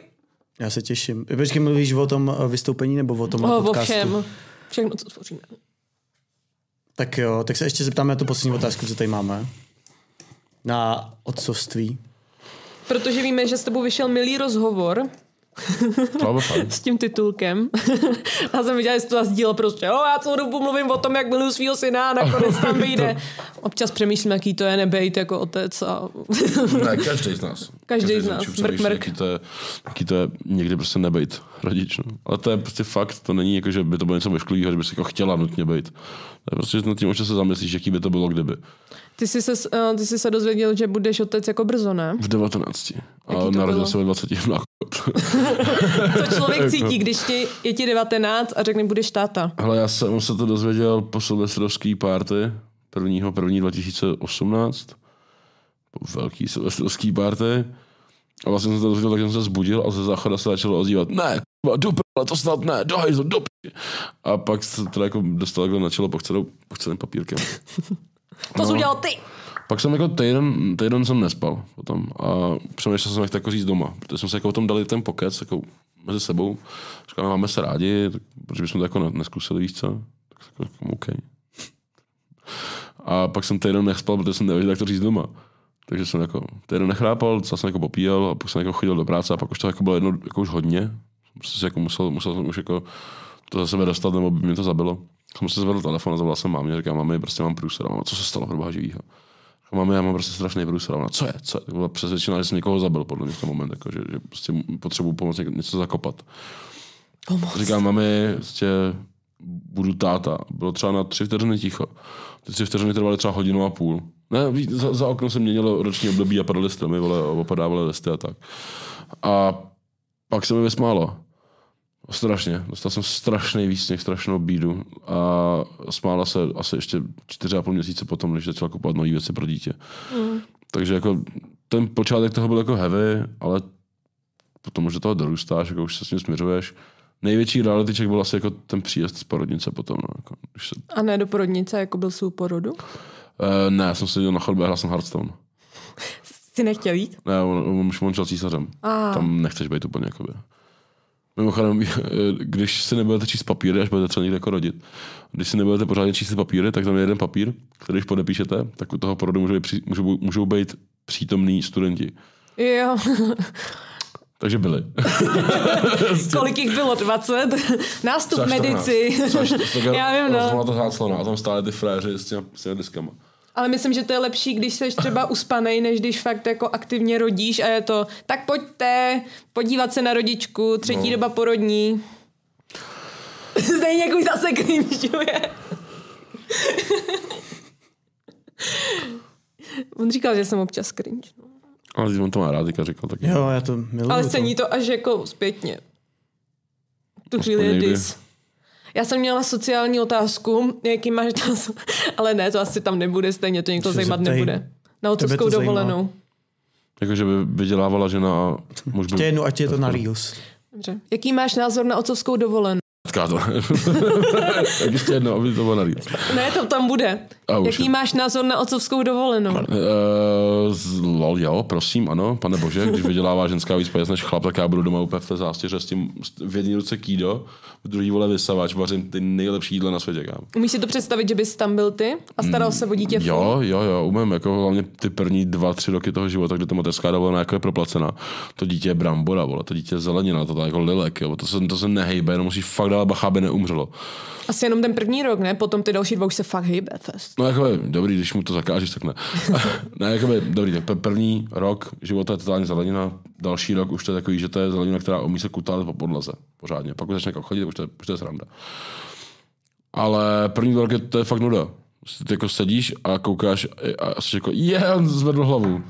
Já se těším. Počkej, mluvíš o tom vystoupení nebo o tom o, podcastu? O všem. Všechno, co tvoříme. Tak jo, tak se ještě zeptáme na tu poslední otázku, co tady máme. Na otcovství. Protože víme, že s tebou vyšel milý rozhovor s tím titulkem. A jsem viděla, že jsi to sdílel prostě. Jo, já celou dobu mluvím o tom, jak miluju svýho syna a nakonec tam vyjde. Občas přemýšlím, jaký to je nebejt jako otec. A... ne, každý z nás. Každý, každý z nás. Mrk, mrk. Jaký to je, jaký to je někdy prostě nebejt rodič. No. Ale to je prostě fakt, to není jako, že by to bylo něco ošklivého, že bys jako chtěla nutně bejt. To je prostě, že nad tím občas se zamyslíš, jaký by to bylo, kdyby. Ty jsi se, ty jsi se dozvěděl, že budeš otec jako brzo, ne? V devatenácti. A narodil se ve dvaceti. Co člověk cítí, když ti, je ti devatenáct a řekne, budeš táta? Hele, já jsem se to dozvěděl po silvestrovský party, prvního první dva tisíce osmnáct. Po velký silvestrovský party. A vlastně jsem se to dozvěděl, tak jsem se zbudil a ze záchoda se začalo ozývat, ne, do p***a, to snad ne, do hajzlu, do p***a. A pak se teda jako dostal jako na čelo pochceným papírkem. To jsi udělal ty! Pak jsem jako týden, týden jsem nespal potom a přemýšlel jsem, jak to jako říct doma, protože jsme se jako o tom dali ten pokec jako mezi sebou. Říkali, máme se rádi, tak protože bychom to jako neskusili, víš co? Tak jsem jako, OK. A pak jsem týden nespal, protože jsem nevěděl, jak to říct doma. Takže jsem jako týden nechrápal, co jsem jako popíjel a pak jsem jako chodil do práce a pak už to jako bylo jedno, jako už hodně. Prostě jsem jako musel, musel jsem už jako to za sebe dostat, nebo by mě to zabilo. Jsem se zvedl telefon a zavolal jsem mámě, říkám, mami, prostě mám průser, mama, co se stalo, proboha živýho. Máme, já mám prostě strašný průser. Co je? Co je? Tak byla přesvědčená, že jsem někoho zabil podle mě v tom moment, jako, že, že prostě potřebuji pomoct něco zakopat. Pomoc. Říkám, mami, prostě budu táta. Bylo třeba na tři vteřiny ticho. Ty tři vteřiny trvaly třeba hodinu a půl. Ne, víc, za, za okno se měnilo roční období a padaly stromy, vole, opadávaly listy a tak. A pak se mi vysmálo. Strašně. Dostal jsem strašný výsměch, strašnou bídu a smála se asi ještě čtyři a půl měsíce potom, než začala kupovat nový věci pro dítě. Mm. Takže jako ten počátek toho byl jako heavy, ale potom už do toho dorůstáš, jako už se s ním směřuješ. Největší realityček byl asi jako ten příjezd z porodnice potom. No, jako, když se... A ne do porodnice, jako byl jsi u porodu? E, ne, já jsem seděl na chodbě a hrál jsem Hearthstone. Jsi nechtěl jít? Ne, on už mončil císařem. Ah. Tam nechceš být úplně jakoby. Mimochodem, když si nebudete číst papíry, až budete třeba někde jako rodit, když si nebudete pořádně číst papíry, tak tam je jeden papír, který když podepíšete, tak u toho porodu můžou být, můžou, můžou být přítomní studenti. Jo. Takže byli. Kolik jich bylo? dvacet? Nástup medici. Já vím, no. To háclona, a tam stále ty fréři s těmi, s těmi diskama. Ale myslím, že to je lepší, když seš třeba uspanej, než když fakt jako aktivně rodíš a je to, tak pojďte podívat se na rodičku, třetí no. Doba porodní. Zdeněk už zase klinčuje. On říkal, že jsem občas cringe. No. Ale on to má rád, teďka řekl taky. Jo, já to miluji. Ale cení to až jako zpětně. Tu chvíli je dis. Já jsem měla sociální otázku, jaký máš čas, ale ne, to asi tam nebude, stejně to někdo zajímat nebude. Na otcovskou dovolenou. Jakože by vydělávala žena a muž by... Ještě jednu, ať je to na Reels. Dobře. Jaký máš názor na otcovskou dovolenou? To. Tak ještě jedno, aby to bylo na Reels. Ne, to tam bude. Jaký je. Máš názor na otcovskou dovolenou? Uh, jo, prosím, ano, pane bože, když vydělává ženská víc peněz než chlap, tak já budu doma úplně v té zástěře s tím v jedné ruce kýdo, v druhý vole vysavač, vařím ty nejlepší jídla na světě. Kámo. Umíš si to představit, že bys tam byl ty a staral se o dítě? Mm, jo, jo, jo, umím, jako hlavně ty první dva, tři roky toho života, kdy ta mateřská dovolená jako je proplacená. To dítě je brambora, vole, to dítě je zelenina, to tak jako lilek, jo, to se to se nehejbe, no musíš fakt dál bacha, aby neumřelo. Asi jenom ten první rok, ne? Potom ty další dva už se fakt hejbe fest. No jakoby, dobrý, když mu to zakážeš, tak ne. Ne, jakoby, dobrý, tak první rok života je totálně zelenina, další rok už to je takový, že to je zelenina, která umí se kutat po podlaze pořádně. Pak už začne jako chodit, už to je, už to je sranda. Ale první dva roky to je fakt nuda. Ty jako sedíš a koukáš a jsi jako, je, on zvedl hlavu.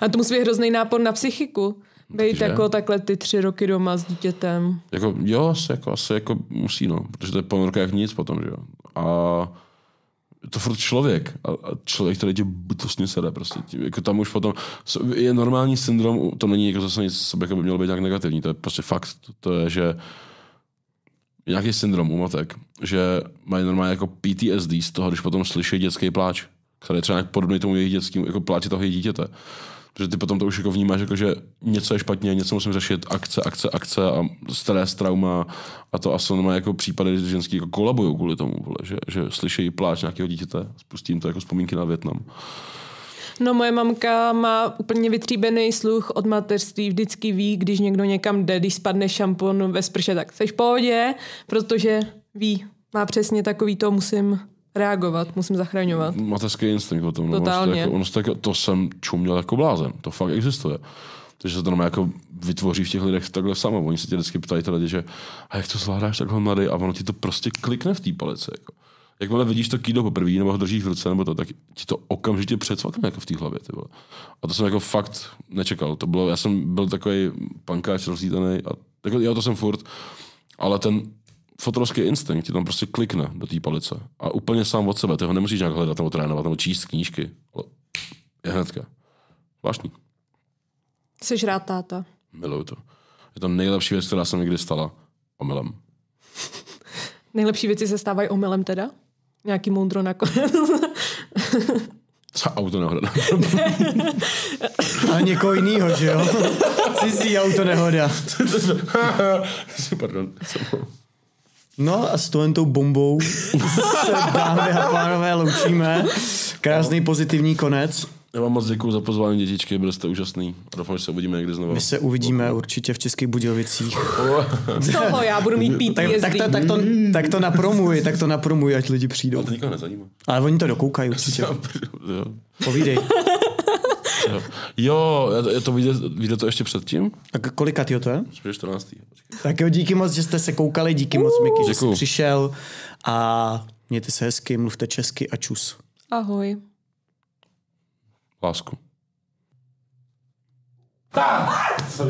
A to musí být hrozný nápor na psychiku. Bejt jako takhle ty tři roky doma s dítětem. Jako, jo, asi jako, asi jako musí, no. Protože to je půl roka jak nic potom, že jo. A to furt člověk. A člověk, který tě bytostně sede prostě. Jako tam už potom... Je normální syndrom, to není jako zase nic, co by mělo být nějak negativní. To je prostě fakt. To je, že... Nějaký syndrom u matek, že mají normálně jako P T S D z toho, když potom slyší dětský pláč. Který je třeba nějak podobný tomu jejich dětským, jako pláči toho jejich dítěte. Protože ty potom to už jako vnímáš, jako, že něco je špatně, něco musím řešit, akce, akce, akce a stres, trauma a to asi normálně jako případy, že ženský jako kolabují kvůli tomu, vole, že, že slyšejí pláč nějakého dítěte, spustím to jako vzpomínky na Vietnam. No moje mamka má úplně vytříbený sluch od mateřství, vždycky ví, když někdo někam jde, když spadne šampon ve sprše, tak seš v pohodě, protože ví, má přesně takový to musím... reagovat, musím zachraňovat. Mateřský instinkt o tom. Totálně. No, jako, to jsem čuměl jako blázen. To fakt existuje. Takže se to jako vytvoří v těch lidech takhle samo. Oni se tě vždycky ptají ty lidi, že a jak to zvládáš takhle mladý a ono ti to prostě klikne v té palice. Jako. Jakmile vidíš to kýdo poprvé, nebo ho držíš v ruce, nebo to, tak ti to okamžitě přecvakne jako v té hlavě. Ty vole. A to jsem jako fakt nečekal. To bylo, já jsem byl takový pankáč rozlítaný a jako, já to jsem furt, ale ten fotorovský instinkt ti tam prostě klikne do té palice a úplně sám od sebe, ty ho nemusíš nějak hledat nebo trénovat nebo číst knížky, ale je hnedka. Vážný. Jseš rád táta. Miluju to. Je to nejlepší věc, která se mi kdy stala omylem. Nejlepší věci se stávají omylem teda? Nějaký moudro nakonec? Třeba auto nehoda. A někoho jinýho, že jo? Cizí auto nehoda. Pardon. No a s touto bombou se dámy a pánové loučíme. Krásný pozitivní konec. Já vám moc děkuju za pozvání, dětičky, byli jste úžasný. Doufám, že se uvidíme někdy znovu. My se uvidíme určitě v Českých Budějovicích. Z toho já budu mít pít. Tak, tak, tak, tak to, tak to napromuji, tak to napromuji, ať lidi přijdou. Ale to nikoho nezajímá. Ale oni to dokoukají určitě. Povídej. Jo, je to vidět, vidět to ještě předtím. A kolikatýho to je? čtrnáctý Tak jo, díky moc, že jste se koukali, díky uh, moc, Miky, že jsi přišel a mějte se hezky, mluvte česky a čus. Ahoj. Lásku. Tak!